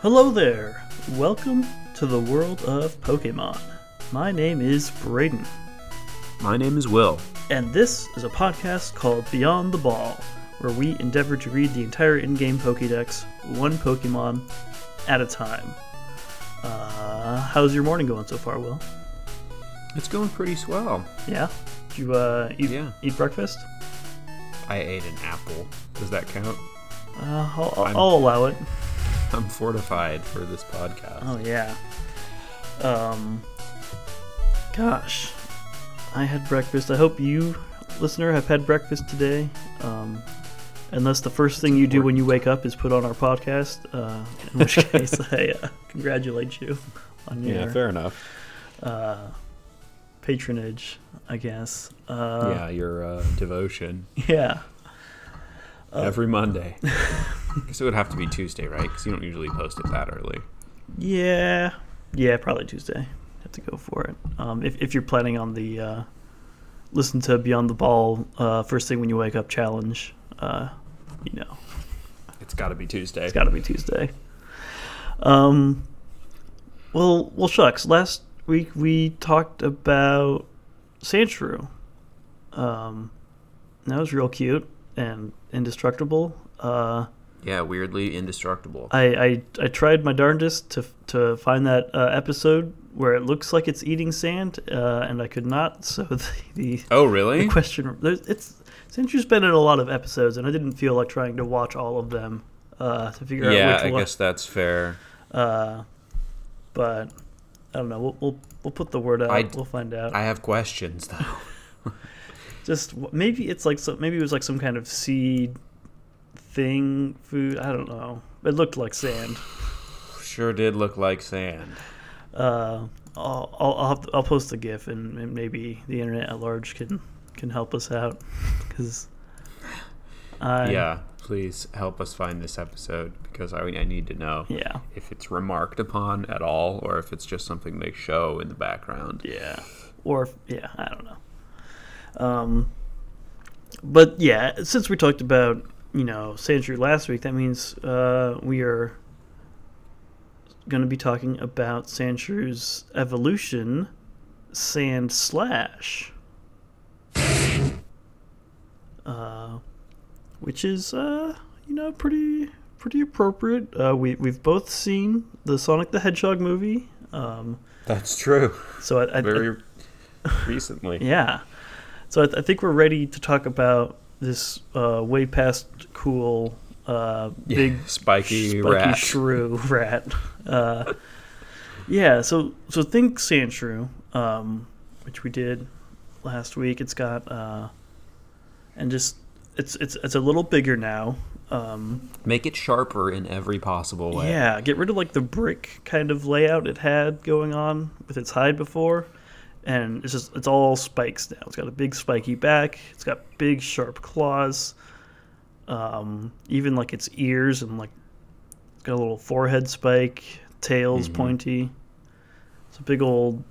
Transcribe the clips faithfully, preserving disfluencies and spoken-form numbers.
Hello there! Welcome to the world of Pokemon. My name is Braden. My name is Will. And this is a podcast called Beyond the Ball, where we endeavor to read the entire in-game Pokédex, one Pokemon at a time. Uh, how's your morning going so far, Will? It's going pretty swell. Yeah? Did you uh, eat, yeah. eat breakfast? I ate an apple. Does that count? Uh, I'll, I'll allow it. I'm fortified for this podcast. Oh, yeah. Um, gosh. I had breakfast. I hope you, listener, have had breakfast today. Um, unless the first thing you do when you wake up is put on our podcast, uh, in which case I uh, congratulate you on your yeah, fair enough. Uh, patronage, I guess. Uh, yeah, your uh, devotion. Yeah. Uh, Every Monday. I guess it would have to be Tuesday, right? Because you don't usually post it that early. Yeah. Yeah, probably Tuesday. Have to go for it. Um, if, if you're planning on the uh, listen to Beyond the Ball uh, first thing when you wake up challenge, uh, you know. It's got to be Tuesday. It's got to be Tuesday. Um. Well, well, shucks. Last week we talked about Sandshrew. Um, that was real cute and indestructible. Uh. Yeah, weirdly indestructible. I, I, I tried my darndest to to find that uh, episode where it looks like it's eating sand, uh, and I could not. So the, the oh really the question it's Sandshrew has been in a lot of episodes, and I didn't feel like trying to watch all of them uh, to figure yeah, out which one. Yeah, I guess that's fair. Uh, but I don't know. We'll we'll, we'll put the word out. I, we'll find out. I have questions though. Just maybe it's like some, maybe it was like some kind of seed. Thing, food, I don't know. It looked like sand. Sure did look like sand. Uh, I'll I'll, have to, I'll post a GIF, and, and maybe the internet at large can can help us out. Cause I, yeah, please help us find this episode because I I need to know. Yeah. If it's remarked upon at all, or if it's just something they show in the background. Yeah. Or if, yeah, I don't know. Um, but yeah, since we talked about. You know, Sandshrew last week, that means uh, we are going to be talking about Sandshrew's evolution, Sandslash, uh, which is, uh, you know, pretty pretty appropriate. Uh, we, we've both seen the Sonic the Hedgehog movie. Um, That's true. So I, I, Very I, recently. Yeah. So I, th- I think we're ready to talk about this uh, way past cool uh, big yeah, spiky, spiky rat. shrew rat. Uh, yeah, so so think Sandshrew, um, which we did last week. It's got uh, and just it's it's it's a little bigger now. Um, Make it sharper in every possible way. Yeah, get rid of like the brick kind of layout it had going on with its hide before. And it's just, it's all spikes now. It's got a big spiky back. It's got big sharp claws. Um, even like its ears and like, it's got a little forehead spike. Tail's mm-hmm. pointy. It's a big old.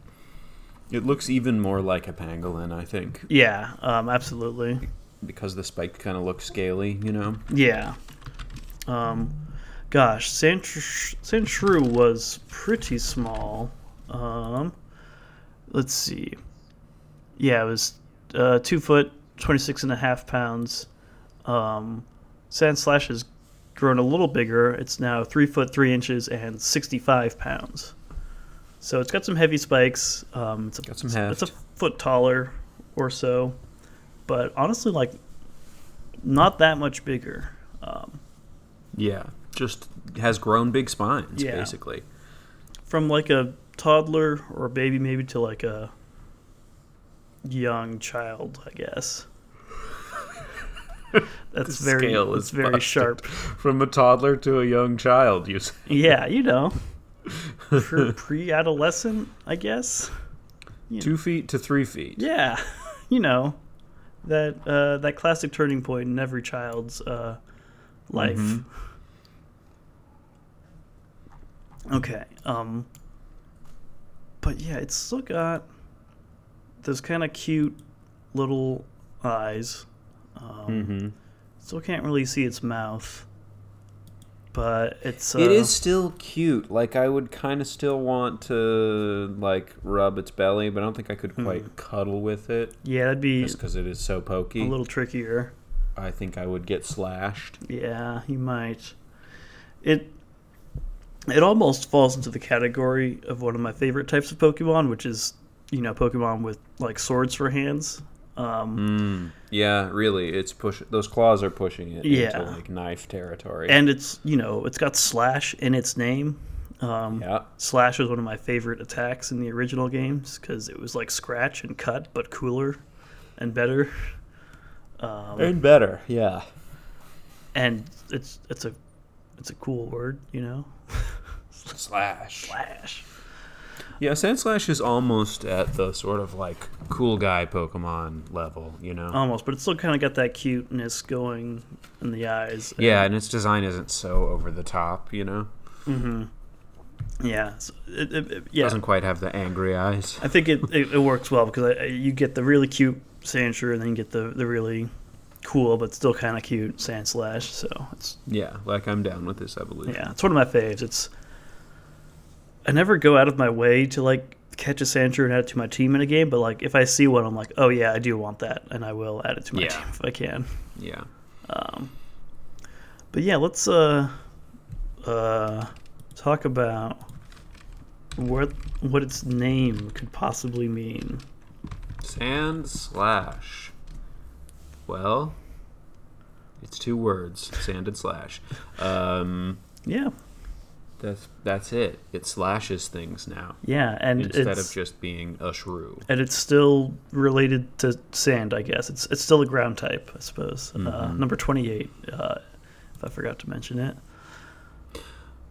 It looks even more like a pangolin, I think. Yeah, um, absolutely. Because the spike kind of looks scaly, you know? Yeah. Um, gosh, Sandsh- Sandshrew was pretty small. Um... Let's see. Yeah, it was uh, two foot, twenty-six and a half pounds. Um, Sandslash has grown a little bigger. It's now three foot three inches and sixty-five pounds. So it's got some heavy spikes. Um, it's a, got some heft. It's a foot taller or so, but honestly, like not that much bigger. Um, yeah, just has grown big spines yeah. basically. From like a toddler or a baby maybe to like a young child, I guess. That's very scale is very sharp. From a toddler to a young child, you say. Yeah, you know. Pre-adolescent, I guess. You Two know. feet to three feet. Yeah, you know. That uh, that classic turning point in every child's uh, life. Mm-hmm. Okay, um... But yeah, it's still got those kind of cute little eyes. Um, mm-hmm. Still can't really see its mouth. but it's uh, it is still cute. Like, I would kind of still want to like rub its belly, but I don't think I could quite mm. cuddle with it. Yeah, that'd be just because it is so pokey. A little trickier. I think I would get slashed. Yeah, you might. It it almost falls into the category of one of my favorite types of Pokemon, which is, you know, Pokemon with like swords for hands. Um, mm, yeah, really, it's push. Those claws are pushing it yeah. into like knife territory, and it's you know it's got slash in its name. Um, yeah, slash was one of my favorite attacks in the original games because it was like scratch and cut, but cooler and better. Um, and better, yeah. And it's it's a it's a cool word, you know. Slash. Slash. Yeah, Sandslash is almost at the sort of, like, cool guy Pokemon level, you know? Almost, but it's still kind of got that cuteness going in the eyes. And yeah, and its design isn't so over the top, you know? Mm-hmm. Yeah. It, it, it yeah. doesn't quite have the angry eyes. I think it, it, it works well, because I, you get the really cute Sandshrew, and then you get the, the really cool but still kind of cute Sandslash, so it's... Yeah, like, I'm down with this evolution. Yeah, it's one of my faves. It's... I never go out of my way to, like, catch a Sandshrew and add it to my team in a game, but, like, if I see one, I'm like, oh, yeah, I do want that, and I will add it to my yeah. team if I can. Yeah. Um, but, yeah, let's uh, uh, talk about what, what its name could possibly mean. Sandslash. Well, it's two words, sand and slash. Um, yeah. That's that's it. It slashes things now. Yeah, and instead it's, of just being a shrew. And it's still related to sand, I guess. It's it's still a ground type, I suppose. Mm-hmm. Uh, number twenty-eight, uh, if I forgot to mention it.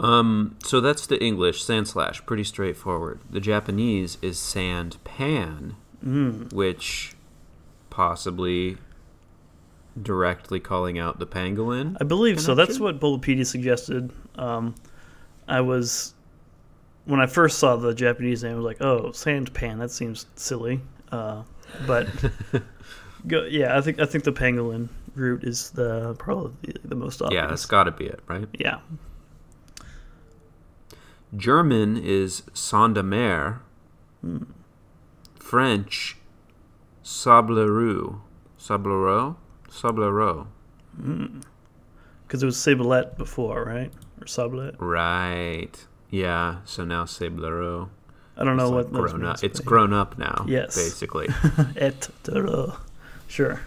Um. So that's the English, Sandslash. Pretty straightforward. The Japanese is Sandpan, mm. which possibly... directly calling out the pangolin. I believe connection? So. That's what Bulbapedia suggested. Um... I was, when I first saw the Japanese name, I was like, oh, Sandpan, that seems silly. Uh, but, go, yeah, I think I think the pangolin route is the probably the, the most obvious. Yeah, that's got to be it, right? Yeah. German is Sondermeer. Hmm. French, Sablerou. Sablerou? Sablerou. Because mm. it was Sablette before, right? Or Sablet. Right. Yeah. So now Sablerou. I don't know it's what like grown up. It's grown up now. Yes. Basically. Et tero. Sure.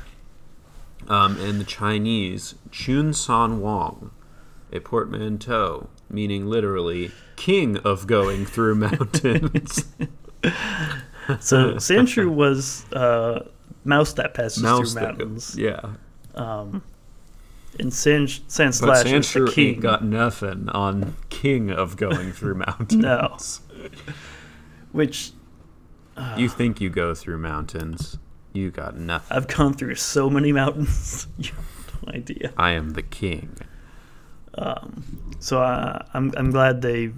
Um, and the Chinese, Chun San Wang, a portmanteau, meaning literally king of going through mountains. So Sandshrew was uh, mouse that passes mouse through mountains. That, yeah. Um, And Sand, Sandslash but Sandshrew is the king. Ain't got nothing on king of going through mountains. No. Which... Uh, you think you go through mountains. You got nothing. I've gone through so many mountains. You have no idea. I am the king. Um, so I, I'm, I'm glad they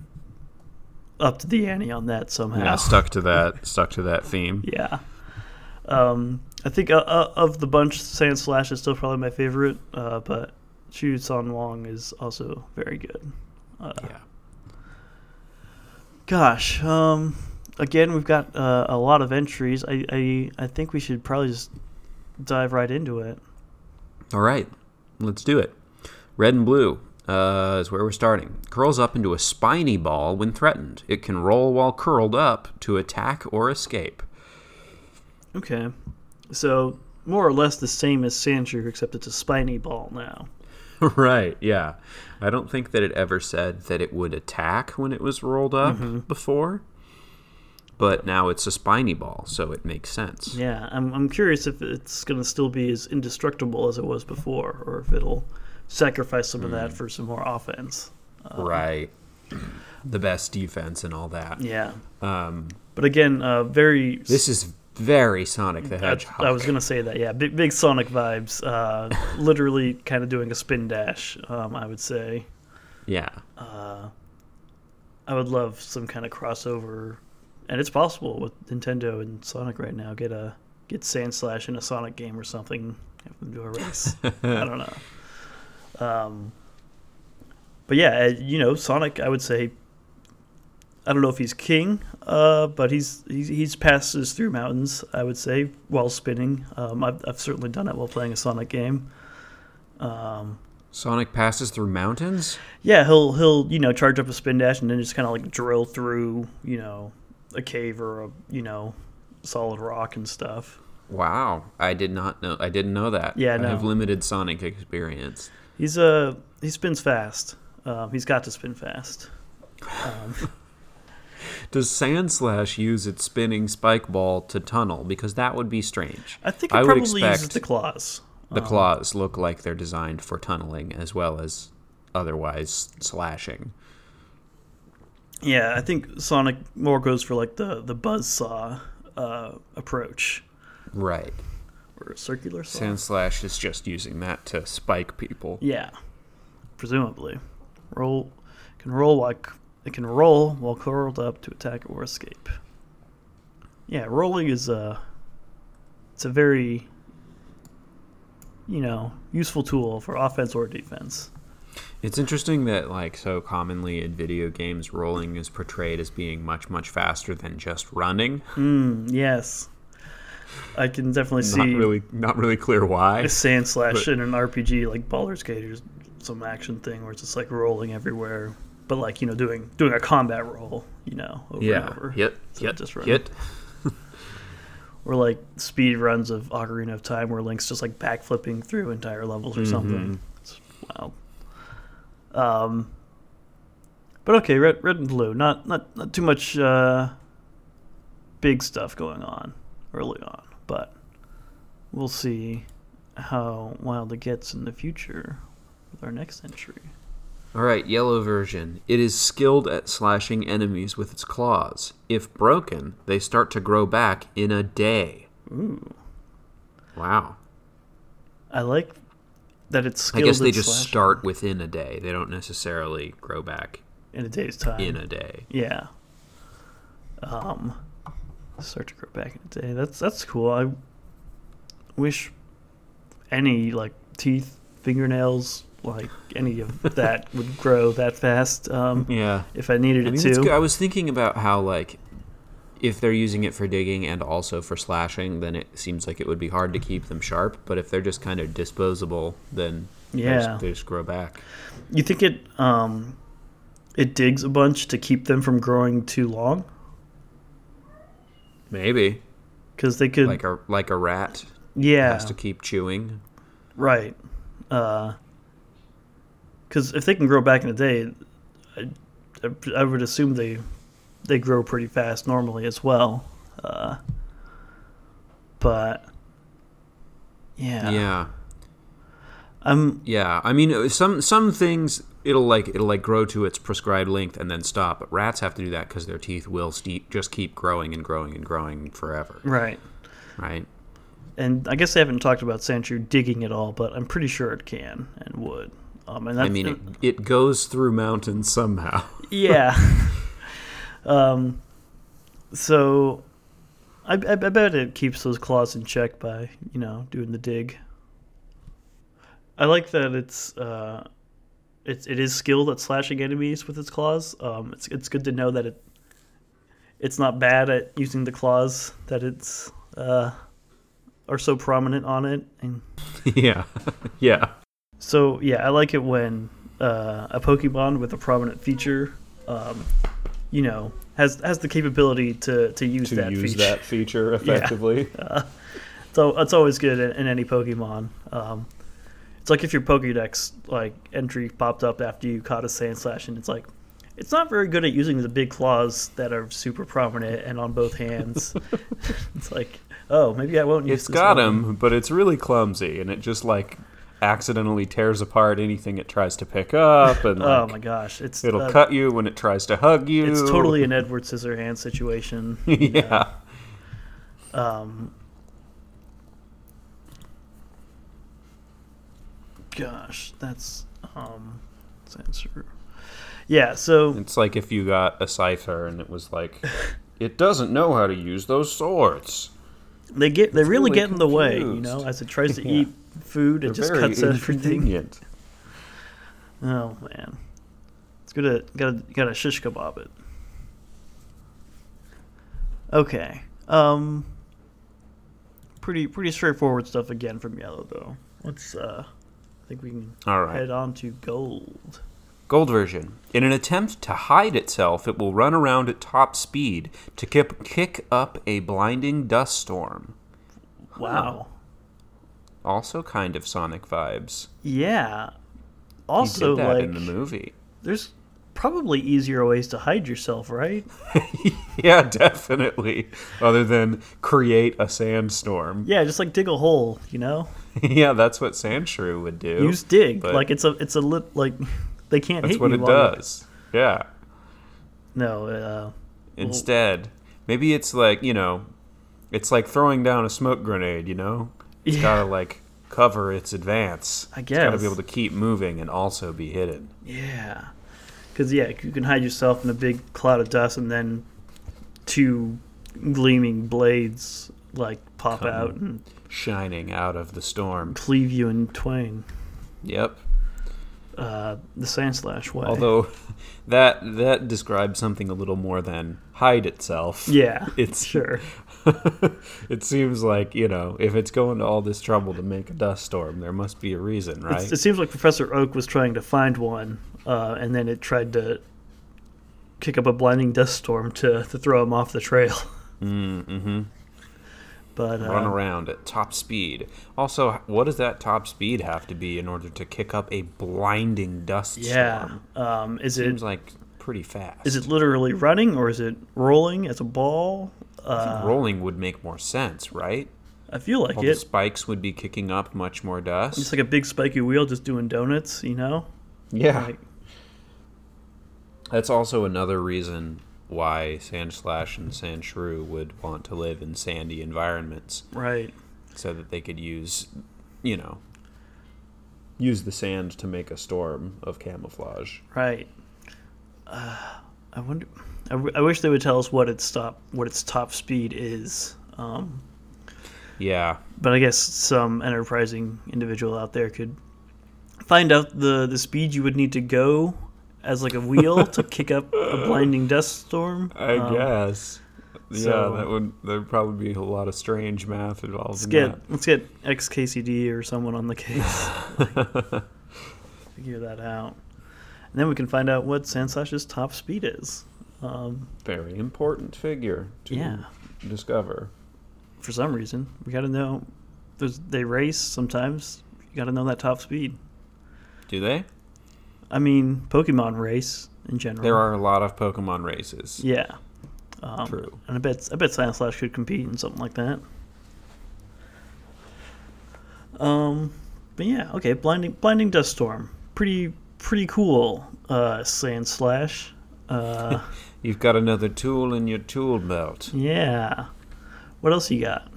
upped the ante on that somehow. Yeah, stuck to that, stuck to that theme. Yeah. Um... I think uh, uh, of the bunch, Sandslash is still probably my favorite, uh, but Chu San Wang is also very good. Uh, yeah. Gosh. Um, again, we've got uh, a lot of entries. I, I I think we should probably just dive right into it. All right. Let's do it. Red and blue uh, is where we're starting. Curls up into a spiny ball when threatened. It can roll while curled up to attack or escape. Okay. So, more or less the same as Sandshrew, except it's a spiny ball now. Right, yeah. I don't think that it ever said that it would attack when it was rolled up mm-hmm. before, but now it's a spiny ball, so it makes sense. Yeah, I'm I'm curious if it's going to still be as indestructible as it was before, or if it'll sacrifice some mm. of that for some more offense. Um, right. The best defense and all that. Yeah. Um, but again, uh, very... This is... Very Sonic the Hedgehog. I, I was going to say that, yeah. Big, big Sonic vibes. Uh, literally kind of doing a spin dash, um, I would say. Yeah. Uh, I would love some kind of crossover. And it's possible with Nintendo and Sonic right now. Get a get Sandslash in a Sonic game or something. Have them do a race. I don't know. Um, But yeah, you know, Sonic, I would say, I don't know if he's king, uh, but he's he's, he's passes through mountains, I would say, while spinning. Um, I've, I've certainly done it while playing a Sonic game. Um, Sonic passes through mountains? Yeah, he'll he'll you know charge up a spin dash and then just kind of like drill through you know a cave or a you know solid rock and stuff. Wow, I did not know. I didn't know that. Yeah, no. I have limited Sonic experience. He's a uh, he spins fast. Um, he's got to spin fast. Um, Does Sandslash use its spinning spike ball to tunnel? Because that would be strange. I think it I probably uses the claws. The um, claws look like they're designed for tunneling as well as otherwise slashing. Yeah, I think Sonic more goes for like the, the buzzsaw uh, approach. Right. Or a circular saw. Sandslash is just using that to spike people. Yeah, presumably. Roll can roll like... It can roll while curled up to attack or escape. Yeah, rolling is a, it's a very, you know, useful tool for offense or defense. It's interesting that, like, so commonly in video games, rolling is portrayed as being much, much faster than just running. Mm, yes. I can definitely see. Not really, not really clear why. A Sandslash in an R P G like Baldur's Gate or some action thing where it's just, like, rolling everywhere. But like you know, doing doing a combat roll, you know, over yeah. and over. Yep. So yep. Just yep. Or like speed runs of Ocarina of Time, where Link's just like backflipping through entire levels or mm-hmm. something. It's wild. Um. But okay, red, red and blue. Not not not too much uh, big stuff going on early on, but we'll see how wild it gets in the future with our next entry. All right, yellow version. It is skilled at slashing enemies with its claws. If broken, they start to grow back in a day. Ooh. Wow. I like that it's skilled at slashing. I guess they just slashing. start within a day. They don't necessarily grow back in a day's time. In a day. Yeah. Um, start to grow back in a day. That's that's cool. I wish any like teeth, fingernails, like any of that would grow that fast. Um, yeah. If I needed I mean, it to. I was thinking about how, like, if they're using it for digging and also for slashing, then it seems like it would be hard to keep them sharp. But if they're just kind of disposable, then yeah. they, just, they just grow back. You think it um, it digs a bunch to keep them from growing too long? Maybe. Because they could. Like a, like a rat. Yeah. Has to keep chewing. Right. Uh,. Because if they can grow back in a day, I, I would assume they they grow pretty fast normally as well. Uh, but yeah, yeah, um, yeah. I mean, some some things it'll like it'll like grow to its prescribed length and then stop. But rats have to do that because their teeth will st- just keep growing and growing and growing forever. Right. Right. And I guess they haven't talked about Sandshrew digging at all, but I'm pretty sure it can and would. Um, and I mean, it, it goes through mountains somehow. yeah. Um. So, I, I I bet it keeps those claws in check by you know doing the dig. I like that it's uh, it's it is skilled at slashing enemies with its claws. Um, it's it's good to know that it it's not bad at using the claws that it's uh are so prominent on it. And yeah. yeah. So, yeah, I like it when uh, a Pokemon with a prominent feature, um, you know, has has the capability to, to use to that use feature. To use that feature effectively. Yeah. Uh, so it's always good in, in any Pokemon. Um, it's like if your Pokédex like entry popped up after you caught a Sandslash, and it's like, it's not very good at using the big claws that are super prominent and on both hands. It's like, oh, maybe I won't use it's this It's got one. Him, but it's really clumsy, and it just, like... accidentally tears apart anything it tries to pick up, and like, oh my gosh, it's it'll uh, cut you when it tries to hug you. It's totally an Edward Scissorhands situation. yeah. Know? Um. Gosh, that's um. Sensor. Yeah. So it's like if you got a Scyther and it was like, it doesn't know how to use those swords. They get they it's really, really get confused. In the way, you know, as it tries to yeah. eat. Food, it They're just cuts everything. Oh man, It's gonna gotta gotta shish kebab it. Okay. Um. Pretty pretty straightforward stuff again from Yellow though. Let's uh, I think we can All right. head on to Gold. Gold version. In an attempt to hide itself, it will run around at top speed to kip, kick up a blinding dust storm. Wow. Huh. Also kind of Sonic vibes. Yeah. Also, you did that like, in the movie. There's probably easier ways to hide yourself, right? Yeah, definitely. Other than create a sandstorm. Yeah, just like dig a hole, you know? Yeah, that's what Sandshrew would do. Use dig. Like, it's a, it's a lip, like... They can't hit you. That's what it does. Yeah. No. Uh, Instead, well, maybe it's like, you know, it's like throwing down a smoke grenade, you know? It's yeah. got to, like, cover its advance. I guess. It's got to be able to keep moving and also be hidden. Yeah. Because, yeah, you can hide yourself in a big cloud of dust and then two gleaming blades, like, pop Come out. And shining out of the storm. Cleave you in twain. Yep. Uh, the Sandslash way. Although that that describes something a little more than hide itself. Yeah, it's sure. It seems like, you know, if it's going to all this trouble to make a dust storm, there must be a reason, right? It's, it seems like Professor Oak was trying to find one, uh, and then it tried to kick up a blinding dust storm to, to throw him off the trail. Mm-hmm. But, uh, run around at top speed. Also, what does that top speed have to be in order to kick up a blinding dust yeah. storm? Yeah, um, is it seems like pretty fast. Is it literally running, or is it rolling as a ball? Uh, I think rolling would make more sense, right? I feel like All it. The spikes would be kicking up much more dust. It's like a big spiky wheel just doing donuts, you know? Yeah. Like, that's also another reason why Sandslash and Sandshrew would want to live in sandy environments. Right. So that they could use, you know, use the sand to make a storm of camouflage. Right. Uh, I wonder. I, w- I wish they would tell us what its top, what its top speed is. Um, yeah. But I guess some enterprising individual out there could find out the, the speed you would need to go as like a wheel to kick up a blinding dust storm. I um, guess. Yeah, so that would there'd probably be a lot of strange math involved let's in get, that. Let's get X K C D or someone on the case. Like, figure that out. And then we can find out what Sandslash's top speed is. Um, Very important figure to yeah. discover. For some reason, we got to know. There's, they race sometimes. You got to know that top speed. Do they? I mean, Pokemon race in general. There are a lot of Pokemon races. Yeah. Um, True. And I bet I bet Sandslash could compete in something like that. Um, but yeah, okay. Blinding blinding dust storm, pretty pretty cool. Uh, Sandslash. Uh, You've got another tool in your tool belt. Yeah. What else you got?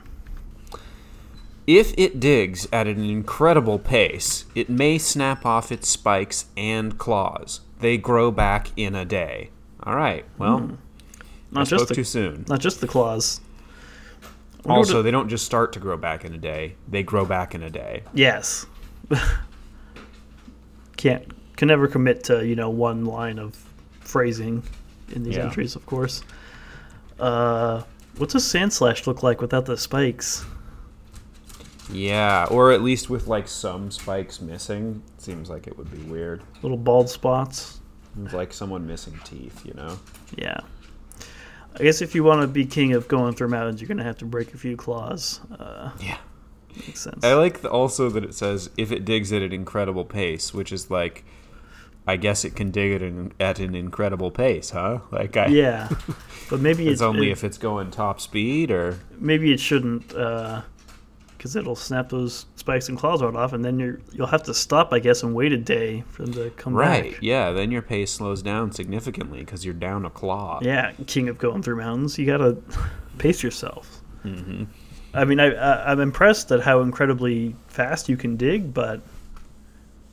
If it digs at an incredible pace, it may snap off its spikes and claws. They grow back in a day. All right, well, mm. not I just spoke the, too soon. Not just the claws. Also, they don't just start to grow back in a day. They grow back in a day. Yes. Can't, can never commit to, you know, one line of phrasing in these yeah. entries, of course. Uh, what's a Sandslash look like without the spikes? Yeah, or at least with, like, some spikes missing. Seems like it would be weird. Little bald spots. It's like someone missing teeth, you know? Yeah. I guess if you want to be king of going through mountains, you're going to have to break a few claws. Uh, yeah. Makes sense. I like the, also that it says, if it digs at an incredible pace, which is, like, I guess it can dig at an, at an incredible pace, huh? Like, I, yeah, but maybe it's... It, only it, if it's going top speed, or... Maybe it shouldn't... Uh, because it'll snap those spikes and claws right off, and then you're, you'll have to stop, I guess, and wait a day for them to come right. back. Right, yeah, then your pace slows down significantly because you're down a claw. Yeah, king of going through mountains, you got to pace yourself. Mm-hmm. I mean, I, I, I'm impressed at how incredibly fast you can dig, but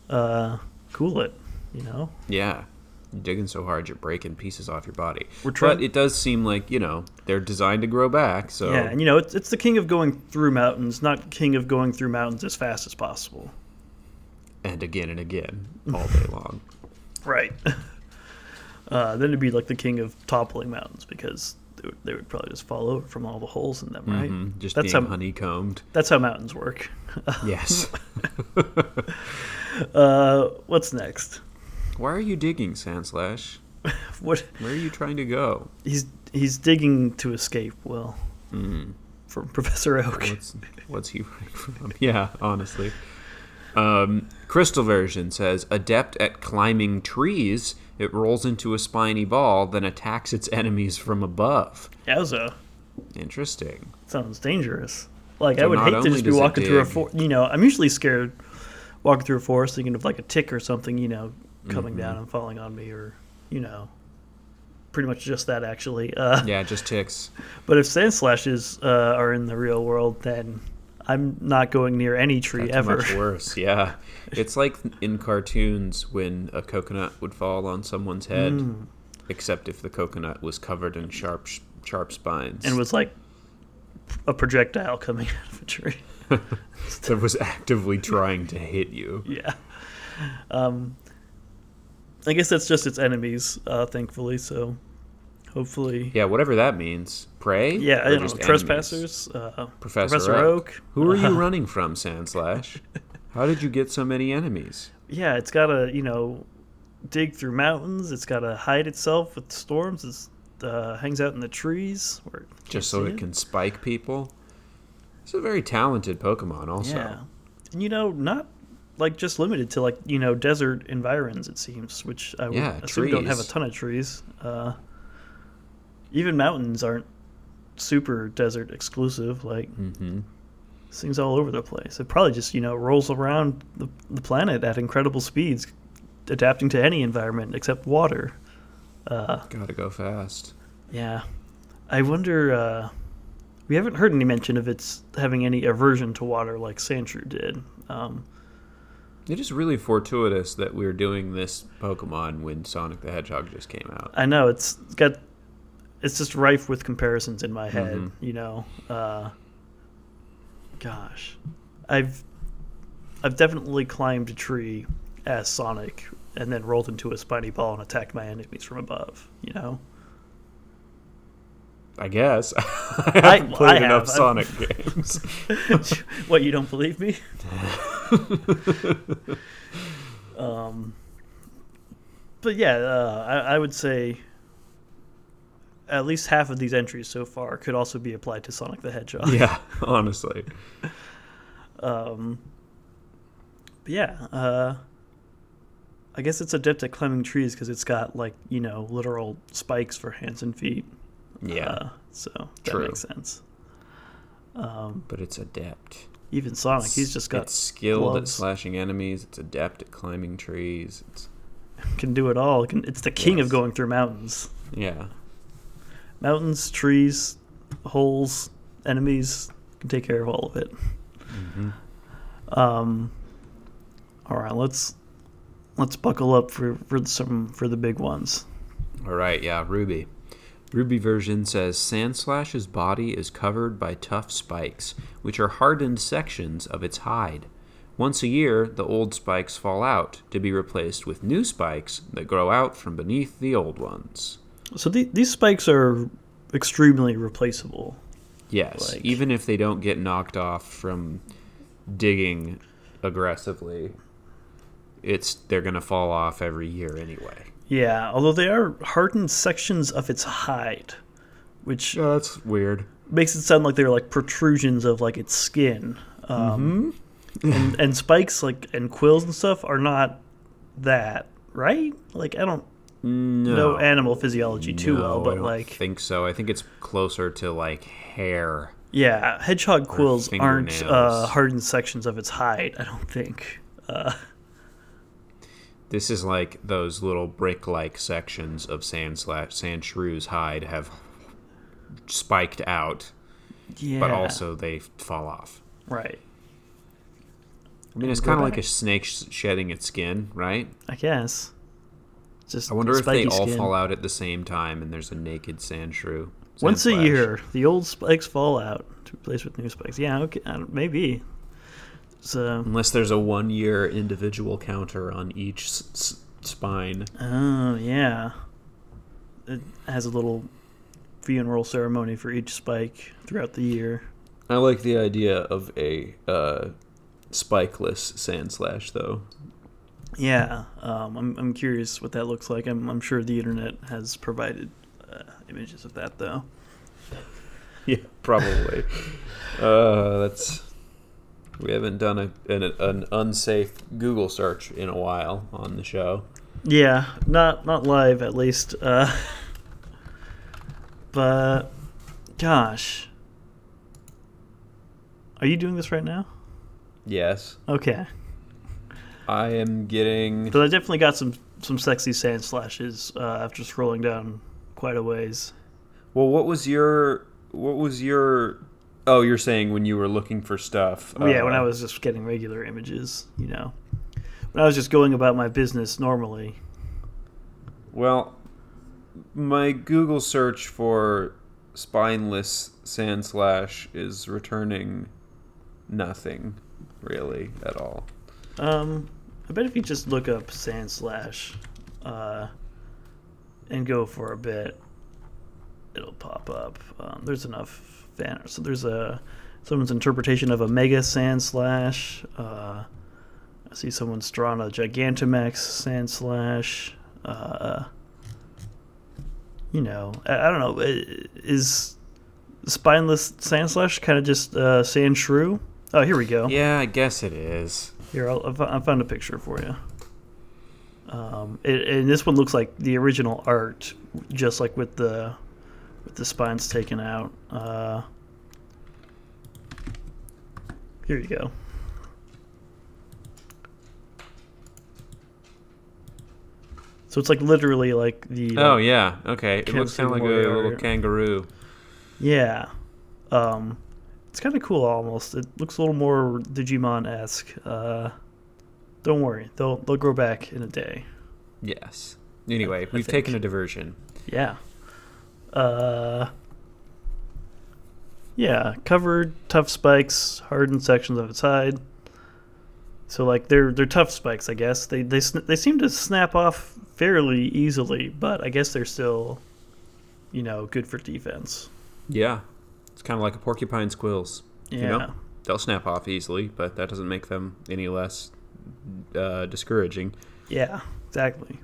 uh, cool it, you know? Yeah, you're digging so hard you're breaking pieces off your body. We're trying- but it does seem like, you know, they're designed to grow back. So yeah, and you know, it's, it's the king of going through mountains, not king of going through mountains as fast as possible. And again and again, all day long. Right. Uh, then it'd be like the king of toppling mountains, because they would, they would probably just fall over from all the holes in them, right? Mm-hmm. Just that's being how, honeycombed. That's how mountains work. Yes. uh, what's next? Why are you digging, Sandslash? What? Where are you trying to go? He's he's digging to escape, Will, mm. from Professor Oak. What's, what's he running from? Yeah, honestly. Um, Crystal version says, adept at climbing trees, it rolls into a spiny ball, then attacks its enemies from above. Yowza. Interesting. Sounds dangerous. Like, so I would hate to just be walking through a forest. You know, I'm usually scared walking through a forest thinking of, like, a tick or something, you know, coming mm-hmm. down and falling on me, or, you know, pretty much just that, actually. Uh, yeah, just ticks. But if sand slashes uh, are in the real world, then I'm not going near any tree That's ever. Much worse, yeah. It's like in cartoons when a coconut would fall on someone's head, mm. except if the coconut was covered in sharp, sharp spines and was like a projectile coming out of a tree that was actively trying to hit you. Yeah. Um, I guess that's just its enemies, uh, thankfully. So, hopefully. Yeah, whatever that means. Prey? Yeah, I don't know. Trespassers. Uh, Professor, Professor Oak. Oak. Who are you running from, Sandslash? How did you get so many enemies? Yeah, it's got to, you know, dig through mountains. It's got to hide itself with storms. It uh, hangs out in the trees. Where it Just so it, it can spike people. It's a very talented Pokemon also. Yeah. And, you know, not... like just limited to like you know desert environs, it seems, which I would yeah, assume trees. Don't have a ton of trees. Uh, even mountains aren't super desert exclusive. Like mm-hmm. this thing's all over the place. It probably just you know rolls around the, the planet at incredible speeds, adapting to any environment except water. Uh, Gotta go fast. Yeah, I wonder. Uh, we haven't heard any mention of its having any aversion to water like Sandshrew did. Um, It is really fortuitous that we're doing this Pokemon when Sonic the Hedgehog just came out. I know, it's got, it's just rife with comparisons in my head, mm-hmm. you know. Uh, gosh, I've, I've definitely climbed a tree as Sonic and then rolled into a spiny ball and attacked my enemies from above, you know. I guess. I haven't I, played I have. enough Sonic games. What, you don't believe me? um, but yeah, uh, I, I would say at least half of these entries so far could also be applied to Sonic the Hedgehog. Yeah, honestly. um, but yeah, uh, I guess it's adept at climbing trees because it's got like you know literal spikes for hands and feet. Yeah, uh, so that True. makes sense. Um, but it's adept. Even Sonic, it's, he's just got it's skilled gloves. At slashing enemies. It's adept at climbing trees. It's can do it all. It can, it's the king yes. of going through mountains. Yeah, mountains, trees, holes, enemies. Can take care of all of it. Mm-hmm. Um. All right, let's let's buckle up for for some for the big ones. All right, yeah, Ruby. Ruby version says, Sandslash's body is covered by tough spikes, which are hardened sections of its hide. Once a year, the old spikes fall out, to be replaced with new spikes that grow out from beneath the old ones. So the, these spikes are extremely replaceable. Yes, like, even if they don't get knocked off from digging aggressively, it's they're going to fall off every year anyway. Yeah, although they are hardened sections of its hide, which oh, that's weird. Makes it sound like they're like protrusions of like its skin, um, mm-hmm. and and spikes like and quills and stuff are not that, right? Like I don't no. know animal physiology too no, well, but I don't like think so. I think it's closer to like hair. Yeah, hedgehog quills aren't uh, hardened sections of its hide. I don't think. Uh, This is like those little brick-like sections of sand slash, sand shrew's hide have spiked out, yeah. but also they fall off. Right. I mean, and it's kind of like a snake shedding its skin, right? I guess. Just I wonder if they all skin. fall out at the same time and there's a naked sand shrew. Sand Once slash. a year, the old spikes fall out to replace with new spikes. Yeah, okay, maybe. So, unless there's a one-year individual counter on each s- s- spine. Oh, yeah. it has a little funeral ceremony for each spike throughout the year. I like the idea of a uh, spikeless Sandslash, though. Yeah, um, I'm I'm curious what that looks like. I'm I'm sure the internet has provided uh, images of that, though. Yeah, probably. uh, that's we haven't done a an, an unsafe Google search in a while on the show. Yeah, not not live at least. Uh, but gosh, are you doing this right now? Yes. Okay. I am getting... But I definitely got some, some sexy sand slashes uh, after scrolling down quite a ways. Well, what was your... What was your... Oh, you're saying when you were looking for stuff. Uh, yeah, when I was just getting regular images, you know. When I was just going about my business normally. Well, my Google search for spineless sand slash is returning nothing, really, at all. Um, I bet if you just look up Sandslash, uh, and go for a bit, it'll pop up. Um, there's enough fan. So there's a someone's interpretation of a Mega Sandslash. Uh, I see someone's drawn a Gigantamax Sandslash. Uh, you know, I, I don't know. Is spineless Sandslash kind of just uh, Sandshrew? Oh, here we go. Yeah, I guess it is. Here, I'll, I found a picture for you. Um, it, and this one looks like the original art, just like with the with the spines taken out. Uh, here you go. So it's like literally like the... Oh, like, yeah. Okay. It looks kind of like a little kangaroo. Yeah. Um... It's kind of cool, almost. It looks a little more Digimon-esque. Uh, don't worry, they'll they'll grow back in a day. Yes. Anyway, I, we've I taken a diversion. Yeah. Uh. Yeah, covered tough spikes, hardened sections of its hide. So, like, they're they're tough spikes, I guess. They they they seem to snap off fairly easily, but I guess they're still, you know, good for defense. Yeah. It's kind of like a porcupine's quills. Yeah. You know? They'll snap off easily, but that doesn't make them any less uh, discouraging. Yeah, exactly.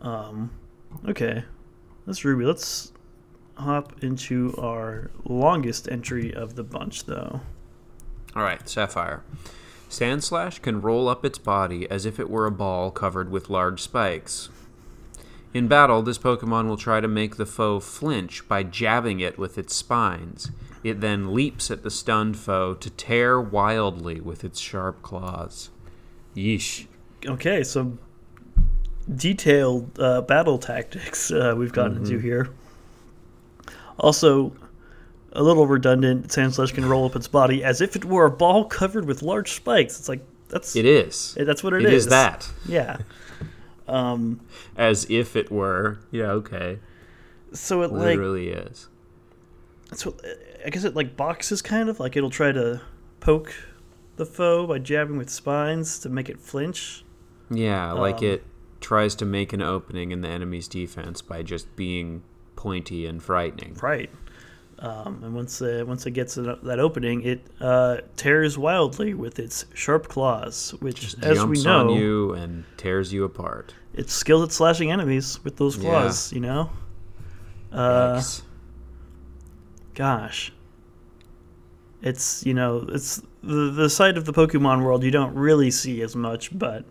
Um, okay. That's Ruby. Let's hop into our longest entry of the bunch, though. All right, Sapphire. Sandslash can roll up its body as if it were a ball covered with large spikes. In battle, this Pokemon will try to make the foe flinch by jabbing it with its spines. It then leaps at the stunned foe to tear wildly with its sharp claws. Yeesh. Okay, so detailed uh, battle tactics uh, we've gotten mm-hmm. into here. Also, a little redundant, Sandslash can roll up its body as if it were a ball covered with large spikes. It's like, that's... It is. That's what it, it is. It is that. Yeah. Um, As if it were, yeah, okay. So it literally like, is. So I guess it like boxes kind of like it'll try to poke the foe by jabbing with spines to make it flinch. Yeah, like um, it tries to make an opening in the enemy's defense by just being pointy and frightening. Right. Um, and once uh, once it gets that opening, it uh, tears wildly with its sharp claws, which, as jumps we know, on you and tears you apart. It's skilled at slashing enemies with those claws, yeah. You know? Uh, gosh. It's, you know, it's the, the side of the Pokemon world you don't really see as much, but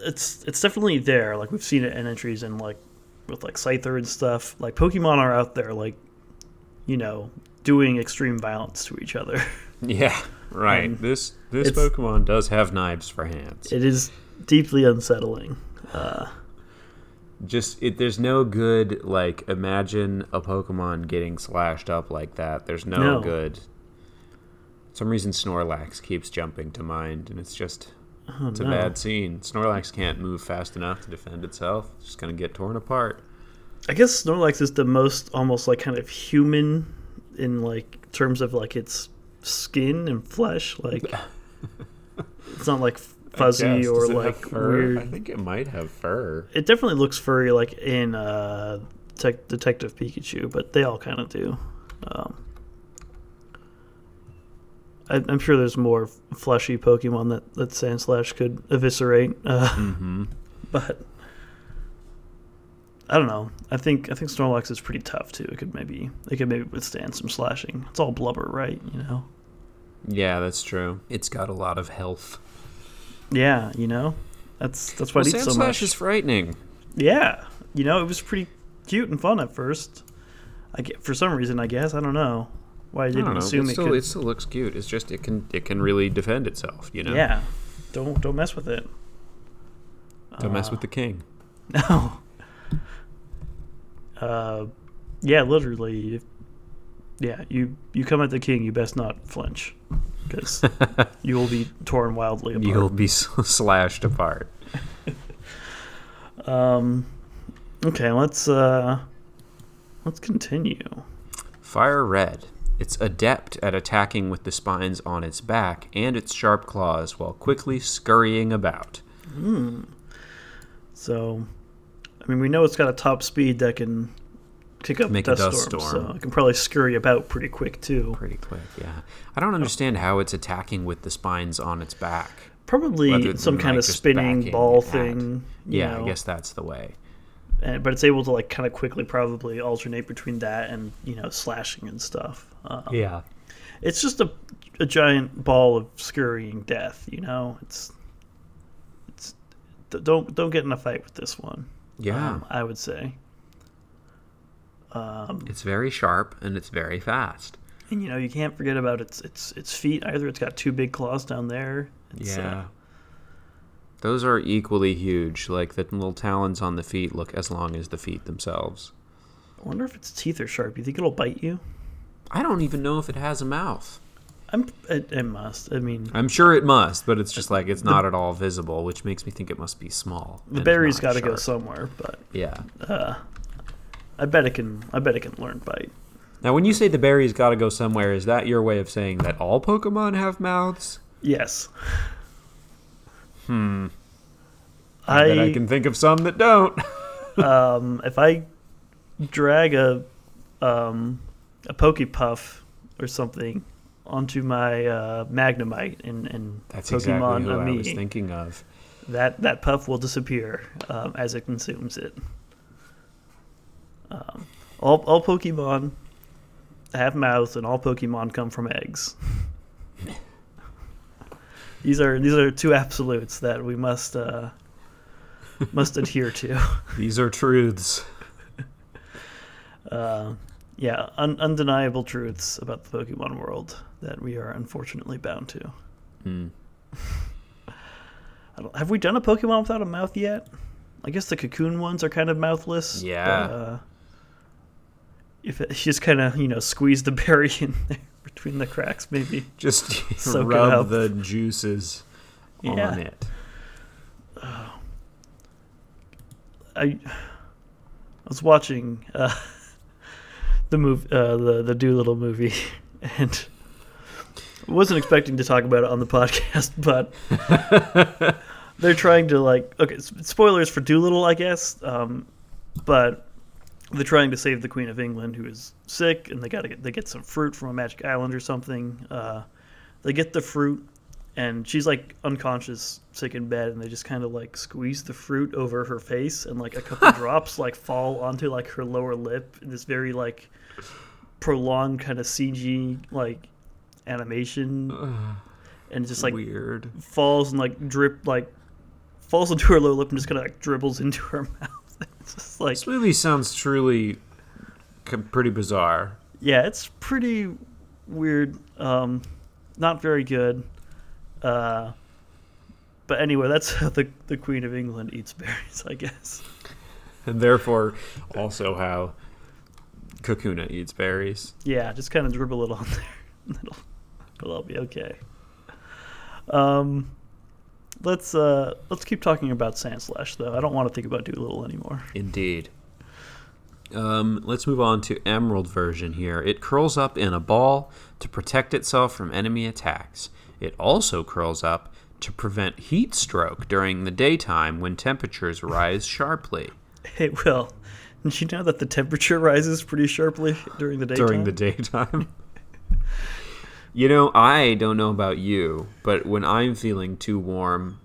it's it's definitely there. Like, we've seen it in entries and, like, with, like, Scyther and stuff. Like, Pokemon are out there, like, you know, doing extreme violence to each other. Yeah, right. And this this Pokemon does have knives for hands. It is deeply unsettling. Uh, Just it, there's no good, like, imagine a Pokemon getting slashed up like that. There's no, no. good. For some reason Snorlax keeps jumping to mind, and it's just... Oh, it's no. a bad scene. Snorlax can't move fast enough to defend itself. It's just going to get torn apart. I guess Snorlax is the most almost like kind of human in like terms of like its skin and flesh. Like it's not like fuzzy or like weird. I think it might have fur. It definitely looks furry, like in uh, Te- Detective Pikachu, but they all kind of do. Um, I, I'm sure there's more fleshy Pokemon that, that Sandslash could eviscerate. Uh, mm-hmm. But I don't know. I think I think Snorlax is pretty tough too. It could maybe it could maybe withstand some slashing. It's all blubber, right? You know. Yeah, that's true. It's got a lot of health. Yeah, you know, that's that's why well, I eat so much. Sandslash is frightening. Yeah, you know, it was pretty cute and fun at first. I get, for some reason, I guess I don't know why I didn't I don't know. assume it, it still, could. It still looks cute. It's just it can it can really defend itself. You know. Yeah. Don't don't mess with it. Don't uh, mess with the king. No. Uh, yeah, literally. If, yeah, you, you come at the king, you best not flinch, because you will be torn wildly apart. You'll be slashed apart. um, okay, let's uh, let's continue. Fire Red. It's adept at attacking with the spines on its back and its sharp claws while quickly scurrying about. Mm. So. I mean, we know it's got a top speed that can kick up Make dust, a dust storm, storm, so it can probably scurry about pretty quick, too. Pretty quick, yeah. I don't understand oh. how it's attacking with the spines on its back. Probably some kind like of spinning ball thing. Yeah, know. I guess that's the way. And, but it's able to, like, kind of quickly probably alternate between that and, you know, slashing and stuff. Um, yeah. It's just a, a giant ball of scurrying death, you know? It's it's don't Don't get in a fight with this one. Yeah, um, I would say. Um, it's very sharp and it's very fast. And you know you can't forget about its its its feet either. It's got two big claws down there. It's, yeah, uh, those are equally huge. Like the little talons on the feet look as long as the feet themselves. I wonder if its teeth are sharp. You think it'll bite you? I don't even know if it has a mouth. I'm, it, it must. I mean, I'm sure it must, but it's just like it's the, not at all visible, which makes me think it must be small. The berry's got to go somewhere, but yeah, uh, I bet it can. I bet it can learn bite. Now, when you say the berry's got to go somewhere, is that your way of saying that all Pokemon have mouths? Yes. Hmm. I, I bet I can think of some that don't. um, if I drag a um a Pokepuff or something onto my uh, Magnemite and, and that's Pokemon exactly who I was thinking of. That that puff will disappear um, as it consumes it. Um, all all Pokemon have mouths, and all Pokemon come from eggs. these are these are two absolutes that we must uh, must adhere to. These are truths. uh, Yeah, un- undeniable truths about the Pokemon world that we are unfortunately bound to. Mm. I don't, have we done a Pokemon without a mouth yet? I guess the cocoon ones are kind of mouthless. Yeah. But, uh, if it, just kind of, you know, squeeze the berry in there between the cracks, maybe. Just rub the juices on yeah. it. Uh, I, I was watching... Uh, The move, uh, the the Doolittle movie, and wasn't expecting to talk about it on the podcast, but they're trying to like okay, spoilers for Doolittle, I guess, um, but they're trying to save the Queen of England who is sick, and they gotta get, they get some fruit from a magic island or something. Uh, they get the fruit, and she's like unconscious, sick in bed, and they just kind of like squeeze the fruit over her face, and like a couple drops like fall onto like her lower lip in this very like prolonged kind of C G like animation, Ugh, and just like weird falls and like drip like falls into her lower lip and just kind of like dribbles into her mouth. It's just like this movie sounds truly pretty bizarre. Yeah, it's pretty weird. Um, not very good. Uh, but anyway, that's how the the Queen of England eats berries, I guess. And therefore, also how Kakuna eats berries. Yeah, just kind of dribble it on there. It'll, it'll all be okay. Um, let's uh, let's keep talking about Sandslash, though. I don't want to think about Doolittle anymore. Indeed. Um, let's move on to Emerald version here. It curls up in a ball to protect itself from enemy attacks. It also curls up to prevent heat stroke during the daytime when temperatures rise sharply. It will. Did you know that the temperature rises pretty sharply during the daytime? During the daytime. You know, I don't know about you, but when I'm feeling too warm,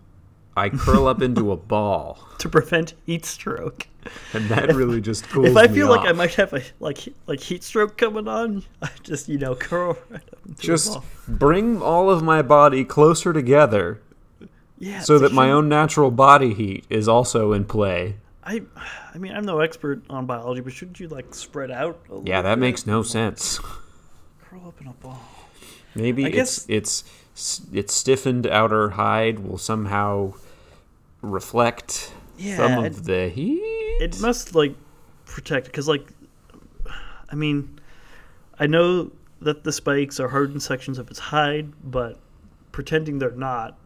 I curl up into a ball. To prevent heat stroke. And that if, really just cools me off. If I feel off. like I might have a like like heat stroke coming on, I just, you know, curl right up into just a ball. Just bring all of my body closer together yeah, so that my huge... own natural body heat is also in play. I I mean, I'm no expert on biology, but shouldn't you, like, spread out a little bit? Yeah, that bit? makes no sense. Curl up in a ball. Maybe I it's, guess... it's, it's stiffened outer hide will somehow reflect yeah, some of it, the heat. It must, like, protect, because, like, I mean, I know that the spikes are hardened sections of its hide, but pretending they're not,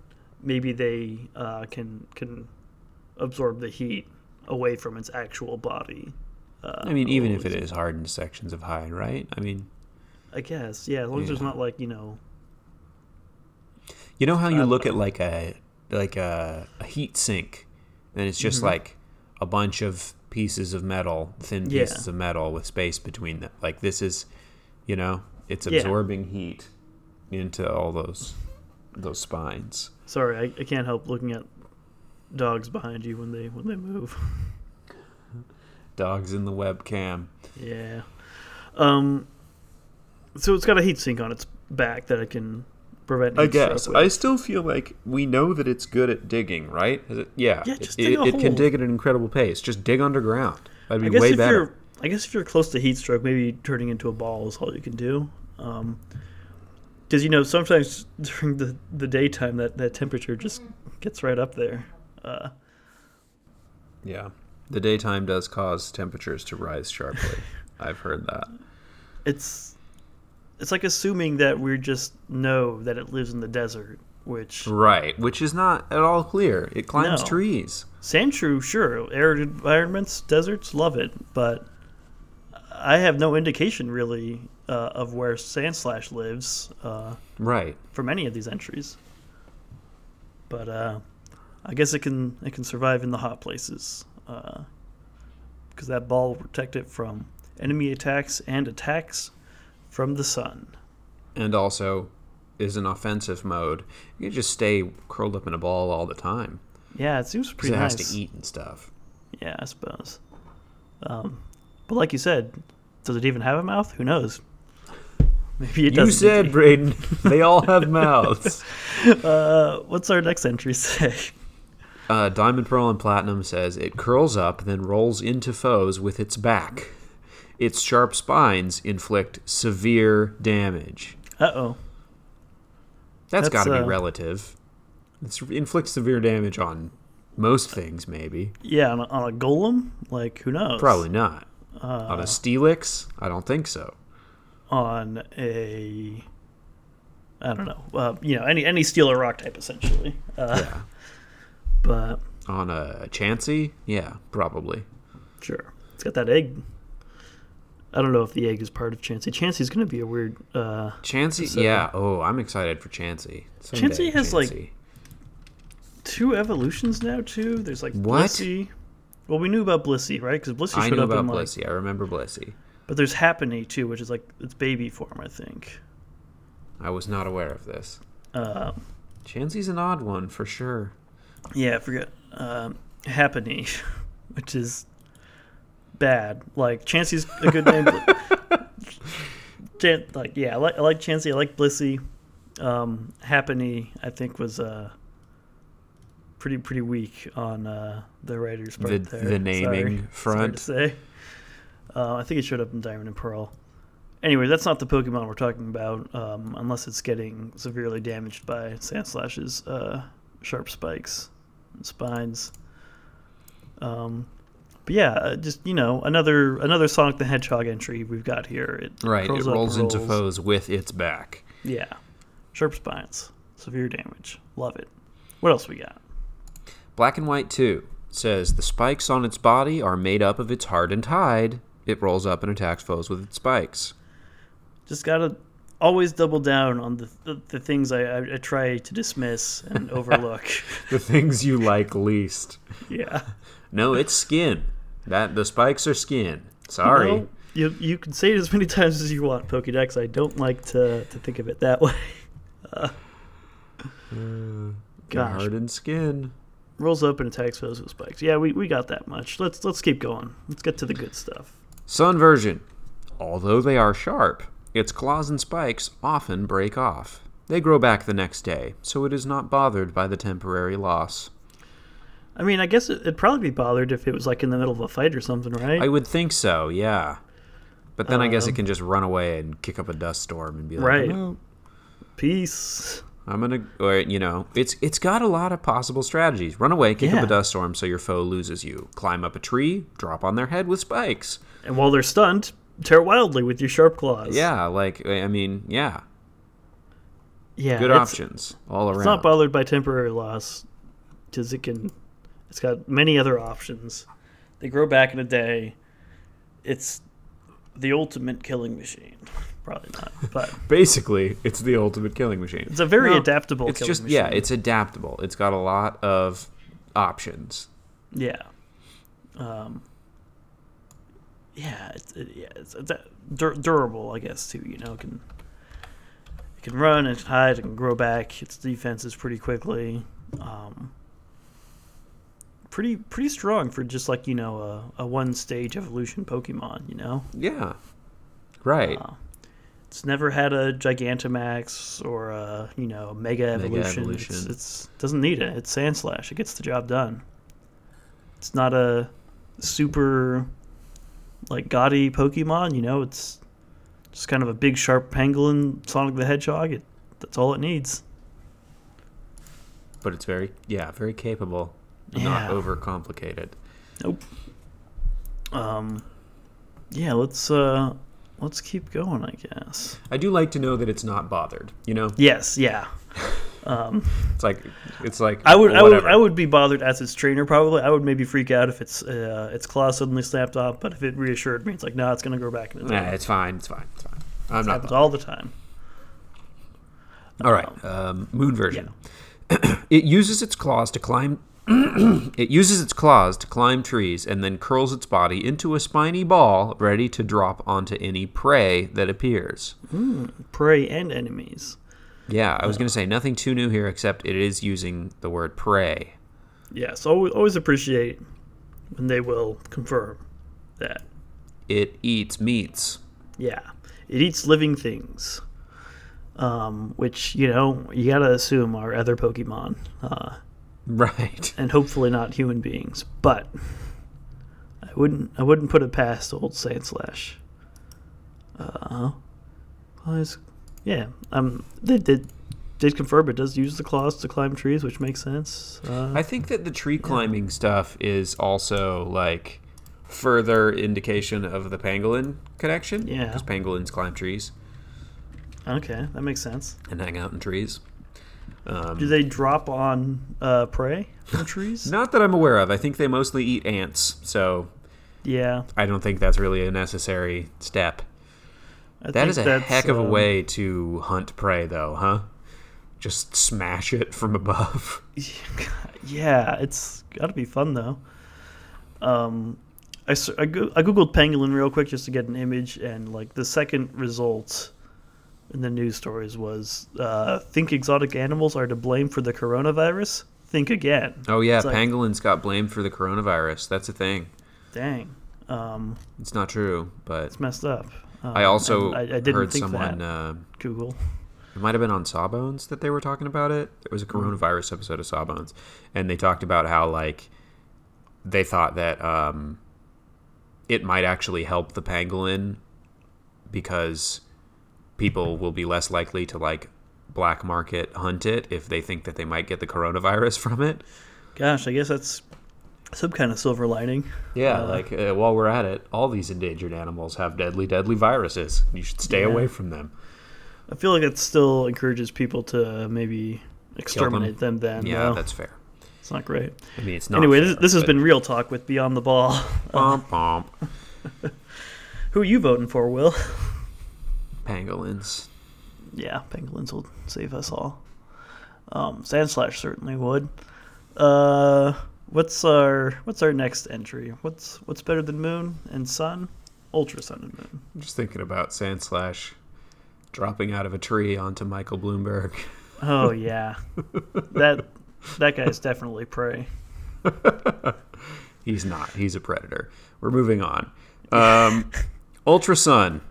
maybe they uh, can can absorb the heat away from its actual body. Uh, I mean, even if it is hardened sections of hide, right? I mean... I guess, yeah, as long yeah. as there's not, like, you know... You know how you look know. at, like, a like a, a heat sink, and it's just, mm-hmm. like, a bunch of pieces of metal, thin yeah. pieces of metal with space between them. Like, this is, you know, it's absorbing yeah. heat into all those those spines. Sorry, I, I can't help looking at dogs behind you when they when they move. Dogs in the webcam. Yeah. Um. So it's got a heatsink on its back that it can prevent. I guess. I still feel like we know that it's good at digging, right? It, yeah. Yeah, just it, dig a it, hole. It can dig at an incredible pace. Just dig underground. That'd be way better. You're, I guess if you're close to heat stroke, maybe turning into a ball is all you can do. Because, um, you know, sometimes during the, the daytime, that, that temperature just gets right up there. Uh, yeah. The daytime does cause temperatures to rise sharply. I've heard that. It's... It's like assuming that we just know that it lives in the desert, which... Right, which is not at all clear. It climbs no. trees. Sandshrew, sure, arid environments, deserts, love it, but I have no indication, really, uh, of where Sandslash lives uh, right. from any of these entries. But uh, I guess it can it can survive in the hot places, because uh, that ball will protect it from enemy attacks and attacks from the sun. And also is an offensive mode. You can just stay curled up in a ball all the time. Yeah, it seems pretty nice. Because it has to eat and stuff. Yeah, I suppose. Um, but like you said, does it even have a mouth? Who knows? Maybe it doesn't. You said, Braden, they all have mouths. uh, what's our next entry say? Uh, Diamond, Pearl, and Platinum says, it curls up, then rolls into foes with its back. Its sharp spines inflict severe damage. Uh-oh. That's, That's got to uh, be relative. It inflicts severe damage on most things, maybe. Yeah, on a, on a golem? Like, who knows? Probably not. Uh, on a Steelix? I don't think so. On a... I don't know. Uh, you know, any any steel or rock type, essentially. Uh, yeah. But... On a Chansey? Yeah, probably. Sure. It's got that egg... I don't know if the egg is part of Chansey. Chansey's going to be a weird... Uh, Chansey, episode. yeah. Oh, I'm excited for Chansey. Someday, Chansey has, Chansey. like, two evolutions now, too. There's, like, what? Blissey. Well, we knew about Blissey, right? Because Blissey showed up in, I knew about Blissey. Like, I remember Blissey. But there's Happiny, too, which is, like, its baby form, I think. I was not aware of this. Um, Chansey's an odd one, for sure. Yeah, I forget. Um, Happiny, which is... bad. Like, Chansey's a good name. Chan- like, yeah, I like, I like Chansey. I like Blissey. Um, Happiny, I think, was uh, pretty pretty weak on uh, the writer's part the, there. The naming sorry, front. Sorry to say. Uh, I think it showed up in Diamond and Pearl. Anyway, that's not the Pokemon we're talking about, um, unless it's getting severely damaged by Sandslash's uh, sharp spikes and spines. Um, But yeah, just, you know, another another Sonic the Hedgehog entry we've got here. It right, it rolls into foes with its back. Yeah. Sharp spines. Severe damage. Love it. What else we got? Black and White two says, the spikes on its body are made up of its hardened hide. It rolls up and attacks foes with its spikes. Just got to always double down on the the, the things I, I try to dismiss and overlook. The things you like least. Yeah. No, it's skin. That the spikes are skin. Sorry. You know, you you can say it as many times as you want, Pokédex. I don't like to, to think of it that way. Uh, uh, gosh. Hardened skin. Rolls up and attacks foes with spikes. Yeah, we, we got that much. Let's let's keep going. Let's get to the good stuff. Sunversion. Although they are sharp, its claws and spikes often break off. They grow back the next day, so it is not bothered by the temporary loss. I mean, I guess it'd probably be bothered if it was like in the middle of a fight or something, right? I would think so, yeah. But then um, I guess it can just run away and kick up a dust storm and be like, right. Oh, peace. I'm gonna, or, you know, it's it's got a lot of possible strategies. Run away, kick yeah. up a dust storm so your foe loses you. Climb up a tree, drop on their head with spikes. And while they're stunned, tear wildly with your sharp claws. Yeah, like, I mean, yeah. Yeah. Good options all around. It's not bothered by temporary loss because it can, it's got many other options. They grow back in a day. It's the ultimate killing machine. Probably not, but basically it's the ultimate killing machine. It's a very no, adaptable it's killing just, machine. Yeah, it's adaptable. It's got a lot of options. Yeah. Um, yeah, it's, it, yeah, it's, it's dur- durable, I guess, too. You know, it can, it can run, it can hide, it can grow back. Its defense is pretty quickly. Um, pretty pretty strong for just like, you know, a, a one-stage evolution Pokemon, you know? Yeah, right. Uh, It's never had a Gigantamax or a, you know, Mega Evolution. Mega evolution. It's, it's doesn't need it. It's Sandslash. It gets the job done. It's not a super, like, gaudy Pokemon. You know, it's just kind of a big, sharp pangolin, Sonic the Hedgehog. It, that's all it needs. But it's very, yeah, very capable. Yeah. Not overcomplicated. Nope. Um. Yeah, let's... Uh, Let's keep going, I guess. I do like to know that it's not bothered, you know? Yes, yeah. Um, it's like it's like I would whatever. I would I would be bothered as its trainer probably. I would maybe freak out if its uh, its claw suddenly snapped off, but if it reassured me, it's like, no, nah, it's gonna grow back in the time. Nah, it's fine, it's fine, it's fine. I'm it not happens bothered. All the time. All right, um, moon version. Yeah. It uses its claws to climb. It uses its claws to climb trees and then curls its body into a spiny ball ready to drop onto any prey that appears. Mm, prey and enemies. Yeah, I was going to say nothing too new here except it is using the word prey. Yeah, so always appreciate when they will confirm that. It eats meats. Yeah, it eats living things, um, which, you know, you got to assume are other Pokemon. Uh Right, and hopefully not human beings, but I wouldn't. I wouldn't put it past old Sandslash. Uh huh. Yeah. Um. They did. Did confirm it does use the claws to climb trees, which makes sense. Uh, I think that the tree climbing yeah. stuff is also like further indication of the pangolin connection. Yeah, because pangolins climb trees. Okay, that makes sense. And hang out in trees. Um, Do they drop on uh, prey from trees? Not that I'm aware of. I think they mostly eat ants, so yeah, I don't think that's really a necessary step. I that is a heck of a um, way to hunt prey, though, huh? Just smash it from above. Yeah, it's got to be fun, though. Um, I, I googled pangolin real quick just to get an image, and like the second result in the news stories was uh, think exotic animals are to blame for the coronavirus? Think again. Oh yeah, it's pangolins like, got blamed for the coronavirus. That's a thing. Dang. Um, it's not true, but it's messed up. Um, I also I, I didn't heard think someone that. Uh, Google. It might have been on Sawbones that they were talking about it. There was a coronavirus mm-hmm. episode of Sawbones, and they talked about how like they thought that um, it might actually help the pangolin because people will be less likely to like black market hunt it if they think that they might get the coronavirus from it. Gosh, I guess that's some kind of silver lining. Yeah, uh, like uh, while we're at it, all these endangered animals have deadly, deadly viruses. You should stay yeah. away from them. I feel like it still encourages people to maybe exterminate them. them. Then yeah, though. That's fair. It's not great. I mean, it's not. Anyway, fair, this, this has been Real Talk with Beyond the Ball. Bump, bump. Who are you voting for, Will? Pangolins. yeah, Pangolins will save us all. Um, Sandslash certainly would. Uh, what's our what's our next entry? What's what's better than Moon and Sun? Ultra Sun and Moon. I'm just thinking about Sandslash dropping out of a tree onto Michael Bloomberg. Oh yeah, that that guy's definitely prey. He's not. He's a predator. We're moving on. Um, Ultra Sun.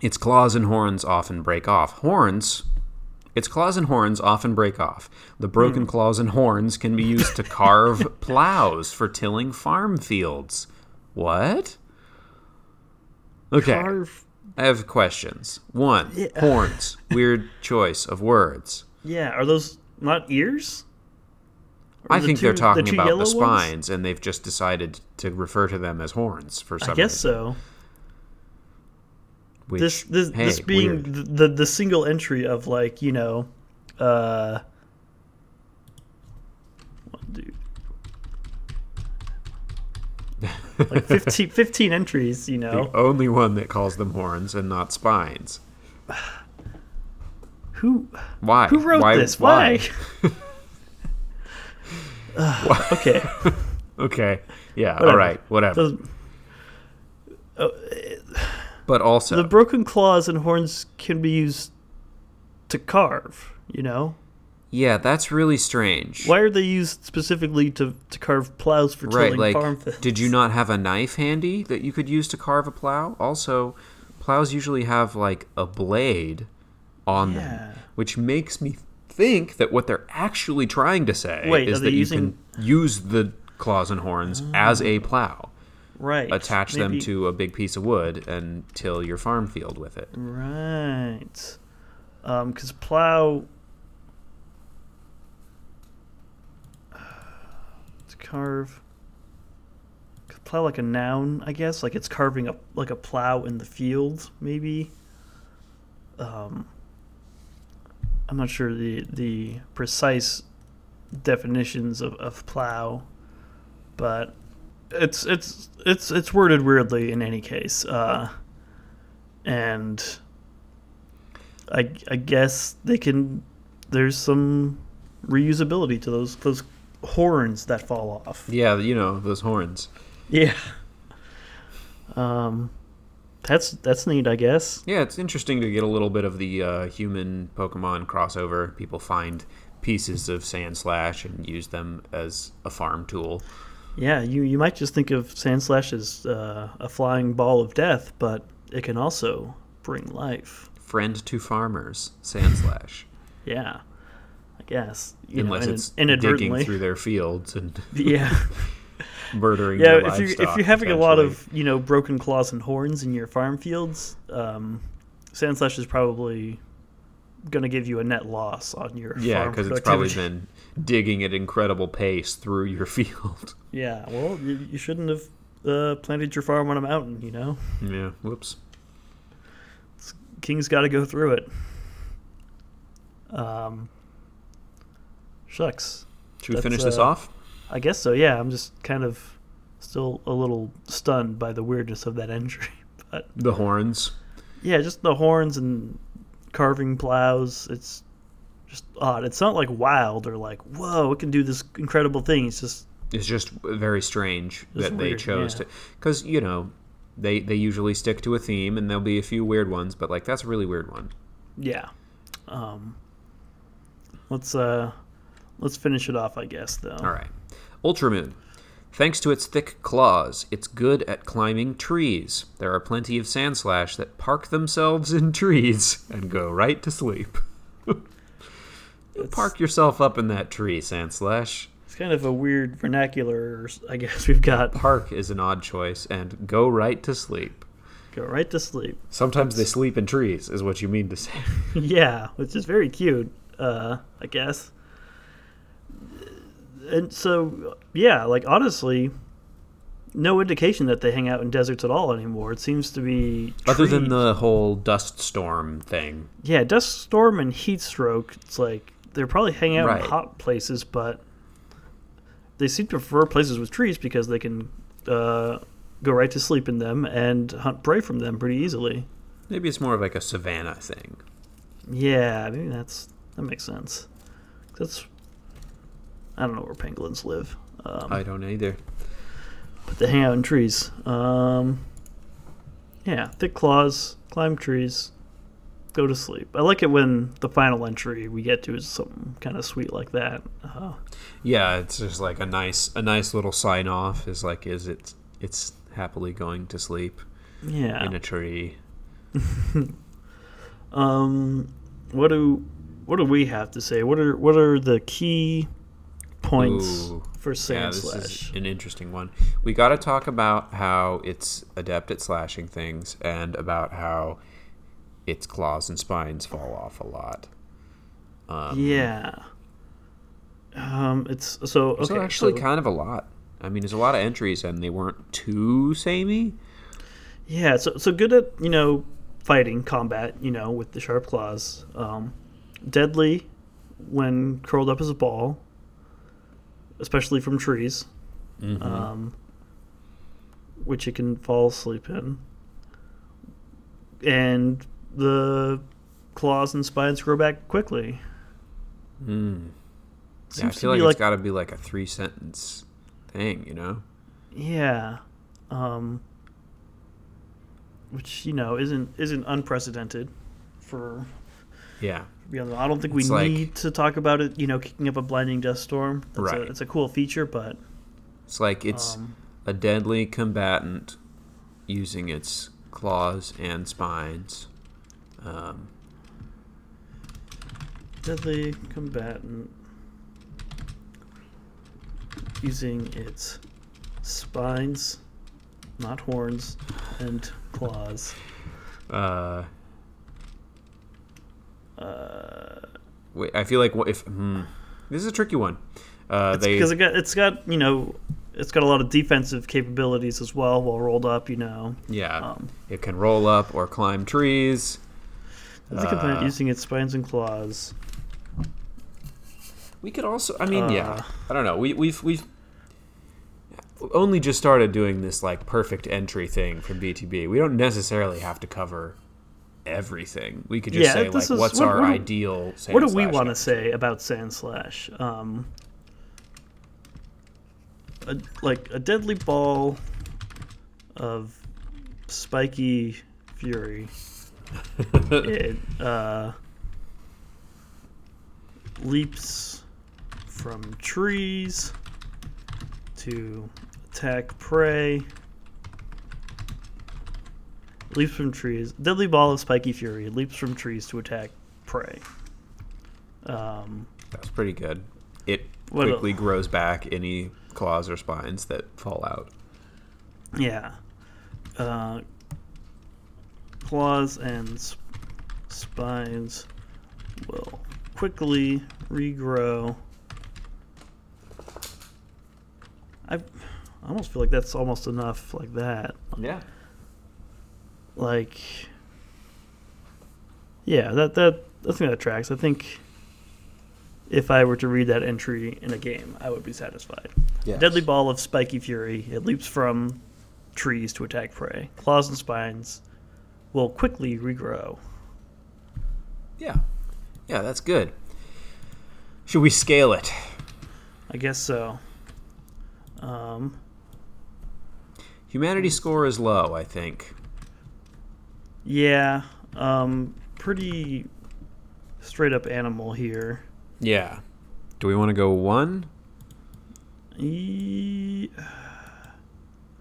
Its claws and horns often break off. Horns. Its claws and horns often break off. The broken mm. claws and horns can be used to carve plows for tilling farm fields. What? Okay. Carve. I have questions. One, yeah. Horns. Weird choice of words. Yeah, are those not ears? Or I the think they they're talking the about the spines, ones? And they've just decided to refer to them as horns for some reason. I guess reason. so. Which, this this, hey, this being the, the the single entry of, like, you know, uh, dude, like fifteen, fifteen entries, you know. The only one that calls them horns and not spines. Who? Why? Who wrote why, this? Why? Why? uh, okay. okay. Yeah. Whatever. All right. Whatever. Those, oh, it, But also, the broken claws and horns can be used to carve, you know? Yeah, that's really strange. Why are they used specifically to, to carve plows for tilling right, like, farm fields? Did you not have a knife handy that you could use to carve a plow? Also, plows usually have, like, a blade on yeah. them, which makes me think that what they're actually trying to say Wait, is that using... you can use the claws and horns oh. as a plow. Right. Attach Maybe. them to a big piece of wood and till your farm field with it. Right. Um, 'cause plow... Uh, to carve... Plow like a noun, I guess. Like it's carving a, like a plow in the field, maybe. Um, I'm not sure the, the precise definitions of, of plow, but... It's it's it's it's worded weirdly in any case, uh, and I I guess they can. There's some reusability to those those horns that fall off. Yeah, you know those horns. Yeah. Um, that's that's neat, I guess. Yeah, it's interesting to get a little bit of the uh, human Pokemon crossover. People find pieces of Sandslash and use them as a farm tool. Yeah, you, you might just think of Sandslash as uh, a flying ball of death, but it can also bring life. Friend to farmers, Sandslash. yeah, I guess. You Unless know, it's digging through their fields and yeah. murdering yeah, their if livestock. Yeah, if you're having a lot of, you know, broken claws and horns in your farm fields, um, Sandslash is probably going to give you a net loss on your yeah, farm Yeah, because it's probably been... digging at incredible pace through your field. Yeah, well, you, you shouldn't have uh, planted your farm on a mountain, you know? Yeah, whoops. It's, king's got to go through it. Um, shucks. Should we finish uh, this off? I guess so, yeah. I'm just kind of still a little stunned by the weirdness of that entry. But the horns? Yeah, just the horns and carving plows. It's just odd. It's not like wild or like, whoa, it can do this incredible thing. It's just it's just very strange that weird, they chose yeah. to, because you know they they usually stick to a theme and there'll be a few weird ones, but like that's a really weird one. Yeah. Um. Let's uh, let's finish it off, I guess though. All right. Ultramoon. Thanks to its thick claws, it's good at climbing trees. There are plenty of Sandslash that park themselves in trees and go right to sleep. It's, Park yourself up in that tree, Sandslash. It's kind of a weird vernacular, I guess we've got. Park is an odd choice, and go right to sleep. Go right to sleep. Sometimes That's... they sleep in trees, is what you mean to say. Yeah, which is very cute, uh, I guess. And so, yeah, like, honestly, no indication that they hang out in deserts at all anymore. It seems to be trees. Other than the whole dust storm thing. Yeah, dust storm and heat stroke, it's like... They're probably hanging out right. in hot places, but they seem to prefer places with trees because they can uh, go right to sleep in them and hunt prey from them pretty easily. Maybe it's more of like a savanna thing. Yeah, maybe that's that makes sense. That's I don't know where penguins live. Um, I don't either. But they hang out in trees. Um, yeah, thick claws, climb trees, go to sleep. I like it when the final entry we get to is something kind of sweet like that. Uh, yeah, it's just like a nice, a nice little sign off. Is like, is it? It's happily going to sleep. Yeah. In a tree. um, what do what do we have to say? What are what are the key points Ooh, for Sandslash? Yeah, this is an interesting one. We got to talk about how it's adept at slashing things and about how its claws and spines fall off a lot. Um, yeah. Um, it's so okay. So actually, so, kind of a lot. I mean, there's a lot of entries, and they weren't too samey. Yeah, so so good at, you know, fighting, combat, you know, with the sharp claws. Um, deadly when curled up as a ball, especially from trees, mm-hmm. um, which it can fall asleep in. And the claws and spines grow back quickly. Mm. Yeah, I feel like, like it's got to be like a three-sentence thing, you know? Yeah. Um... Which, you know, isn't isn't unprecedented for yeah. You know, I don't think we it's need like, to talk about it. You know, kicking up a blinding dust storm. That's right, a, it's a cool feature, but it's like it's um, a deadly combatant using its claws and spines. Um, deadly combatant using its spines, not horns, and claws. Uh, uh, wait, I feel like what if hmm, this is a tricky one. Uh, it's because it got it's got you know it's got a lot of defensive capabilities as well. While rolled up, you know. Yeah, um, it can roll up or climb trees. It's uh, a component using its spines and claws. We could also, I mean, uh, yeah, I don't know. We we've we've. only just started doing this like perfect entry thing from B T B. We don't necessarily have to cover everything. We could just yeah, say like is, what's what, our what, ideal Sandslash. What do we want to say about Sandslash? Um, a, like a deadly ball of spiky fury. It uh, leaps from trees to attack prey. Leaps from trees. Deadly ball of spiky fury. Leaps from trees to attack prey. Um, That's pretty good. It quickly what, grows back any claws or spines that fall out. Yeah. Uh, claws and sp- spines will quickly regrow. I almost feel like that's almost enough like that. Yeah. Like, yeah, that that I think that tracks. I think if I were to read that entry in a game, I would be satisfied. Yes. Deadly ball of spiky fury. It leaps from trees to attack prey. Claws and spines will quickly regrow. Yeah. Yeah, that's good. Should we scale it? I guess so. Um, Humanity score is low, I think. Yeah, um, pretty straight up animal here. Yeah. Do we want to go one? E-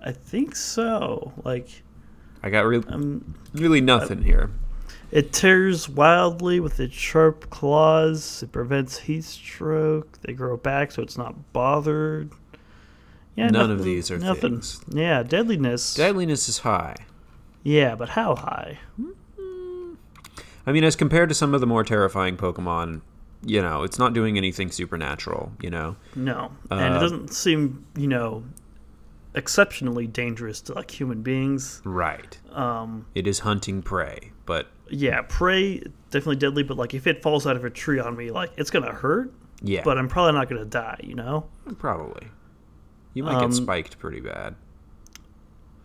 I think so. Like, I got re- um, really nothing I, here. It tears wildly with its sharp claws. It prevents heat stroke. They grow back, so it's not bothered. Yeah, None nothing, of these are nothing. things. Yeah, deadliness. Deadliness is high. Yeah, but how high? I mean, as compared to some of the more terrifying Pokemon, you know, it's not doing anything supernatural, you know? No, uh, and it doesn't seem, you know, exceptionally dangerous to, like, human beings. Right. Um, it is hunting prey, but... Yeah, prey, definitely deadly, but, like, if it falls out of a tree on me, like, it's going to hurt. Yeah. But I'm probably not going to die, you know? Probably. You might get um, spiked pretty bad.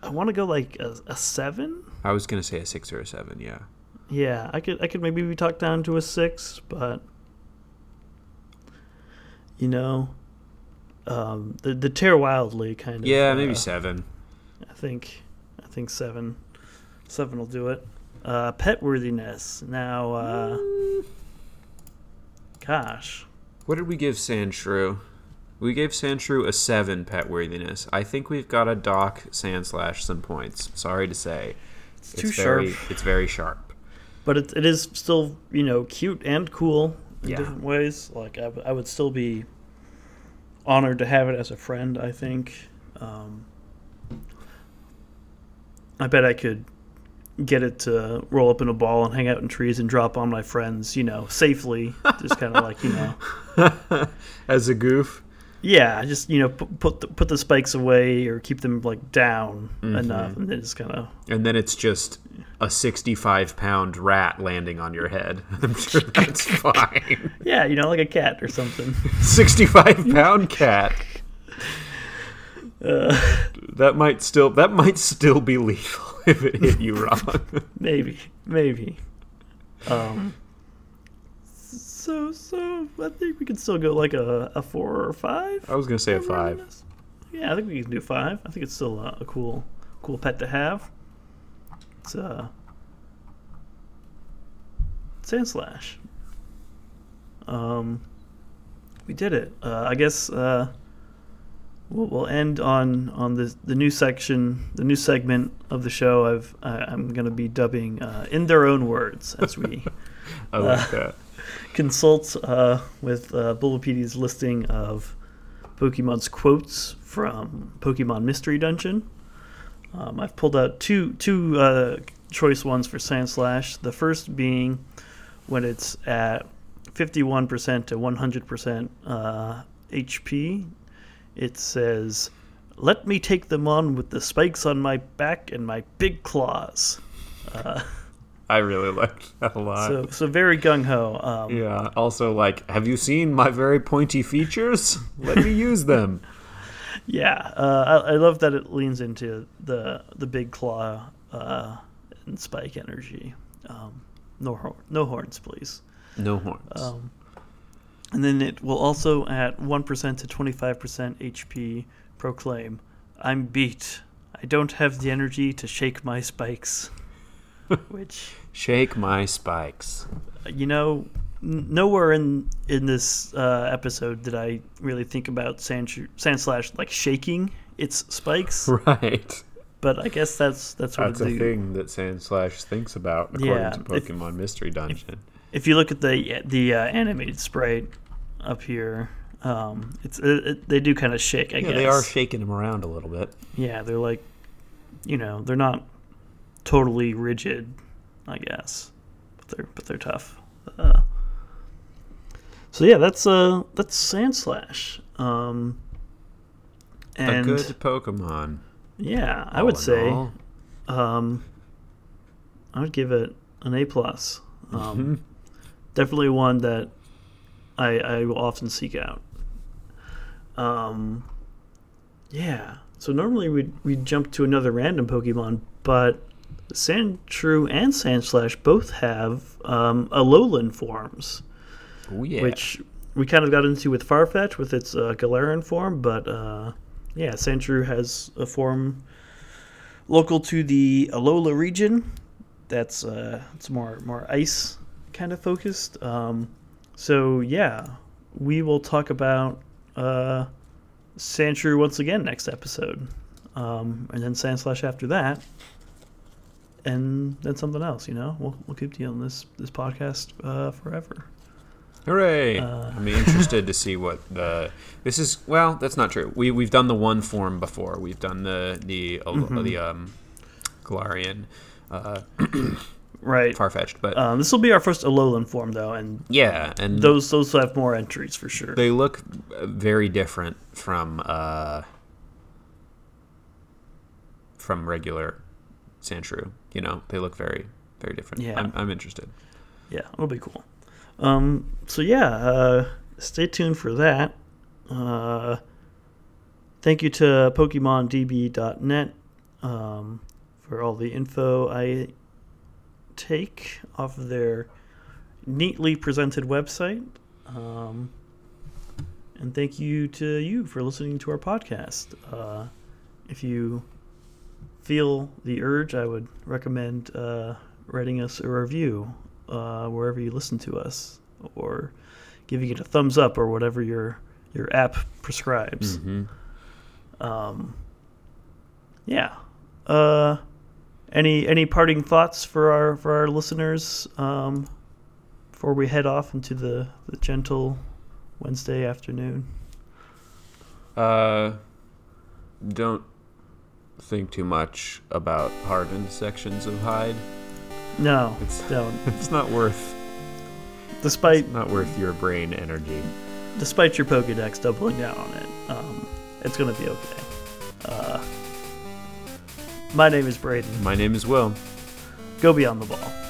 I want to go like a, a seven. I was going to say a six or a seven, yeah. Yeah, I could I could maybe be talked down to a six, but you know, um, the the tear wildly kind of. Yeah, maybe uh, seven. I think I think seven, seven will do it. Uh, pet worthiness now. Uh, mm. Gosh, what did we give Sandshrew? We gave Sandshrew a seven pet worthiness. I think we've got to dock Sandslash some points. Sorry to say, it's, it's too very, sharp. It's very sharp. But it it is still, you know, cute and cool in yeah. different ways. Like, I, w- I would still be honored to have it as a friend, I think. Um, I bet I could get it to roll up in a ball and hang out in trees and drop on my friends, you know, safely. Just kind of like, you know. As a goof? Yeah, just, you know, p- put the, put the spikes away or keep them, like, down mm-hmm. enough. And then it's kind of... And then it's just... a sixty-five pound rat landing on your head. I'm sure that's fine. Yeah, you know, like a cat or something. sixty-five pound cat. Uh, that might still that might still be lethal if it hit you wrong. Maybe, maybe. Um. So, so I think we could still go like a, a four or a five. I was gonna say a five. Yeah, I think we can do five. I think it's still a, a cool, cool pet to have. It's uh, Sandslash. Um, we did it. Uh, I guess uh, we'll, we'll end on on the the new section, the new segment of the show. I've I, I'm gonna be dubbing uh, in their own words as we I like uh, that. consult uh, with uh, Bulbapedia's listing of Pokemon's quotes from Pokemon Mystery Dungeon. Um, I've pulled out two two uh, choice ones for Sandslash. The first being when it's at fifty-one percent to one hundred percent uh, H P, it says, "Let me take them on with the spikes on my back and my big claws." Uh, I really liked that a lot. So, so very gung-ho. Um, yeah, also like, have you seen my very pointy features? Let me use them. Yeah, uh, I, I love that it leans into the the big claw uh, and spike energy. Um, no, hor- no horns, please. No horns. Um, and then it will also, at one percent to twenty-five percent H P, proclaim, "I'm beat. I don't have the energy to shake my spikes." Which shake my spikes. You know... Nowhere in in this uh, episode did I really think about Sand Sandslash like shaking its spikes, right? But I guess that's that's what that's a do. thing that Sandslash thinks about, according yeah, to Pokemon if, Mystery Dungeon. If, if you look at the the uh, animated sprite up here, um, it's it, it, they do kind of shake. I yeah, guess they are shaking them around a little bit. Yeah, they're like, you know, they're not totally rigid, I guess, but they're but they're tough. Uh, So yeah, that's uh that's Sandslash. Um, and a good Pokemon. Yeah, I all would say, um, I would give it an A plus. Um, mm-hmm. Definitely one that I I will often seek out. Um, yeah. So normally we we jump to another random Pokemon, but Sandshrew and Sandslash both have um, Alolan forms. Ooh, yeah. Which we kind of got into with Farfetch'd with its uh, Galarian form, but uh, yeah, Sandshrew has a form local to the Alola region. That's uh, it's more more ice kind of focused. Um, so yeah, we will talk about uh, Sandshrew once again next episode, um, and then Sandslash after that, and then something else. You know, we'll we'll keep dealing this this podcast uh, forever. Hooray! Uh, I'm interested to see what the this is. Well, that's not true. We we've done the one form before. We've done the the mm-hmm. the um, Galarian, uh, right? Farfetch'd, but um, this will be our first Alolan form though, and yeah, and those those have more entries for sure. They look very different from uh, from regular Sandshrew. You know, they look very very different. Yeah, I'm, I'm interested. Yeah, it'll be cool. Um, so yeah, uh, stay tuned for that. Uh, thank you to Pokemon D B dot net um, for all the info I take off of their neatly presented website. Um, and thank you to you for listening to our podcast. Uh, if you feel the urge, I would recommend uh, writing us a review uh, wherever you listen to us, or giving it a thumbs up, or whatever your your app prescribes. Mm-hmm. Um, yeah. Uh, any any parting thoughts for our for our listeners um, before we head off into the, the gentle Wednesday afternoon? Uh, don't think too much about hardened sections of hide. No, it's, don't. It's not worth. Despite it's not worth your brain energy. Despite your Pokédex doubling down on it, um, it's gonna be okay. Uh, my name is Braden. My name is Will. Go beyond the ball.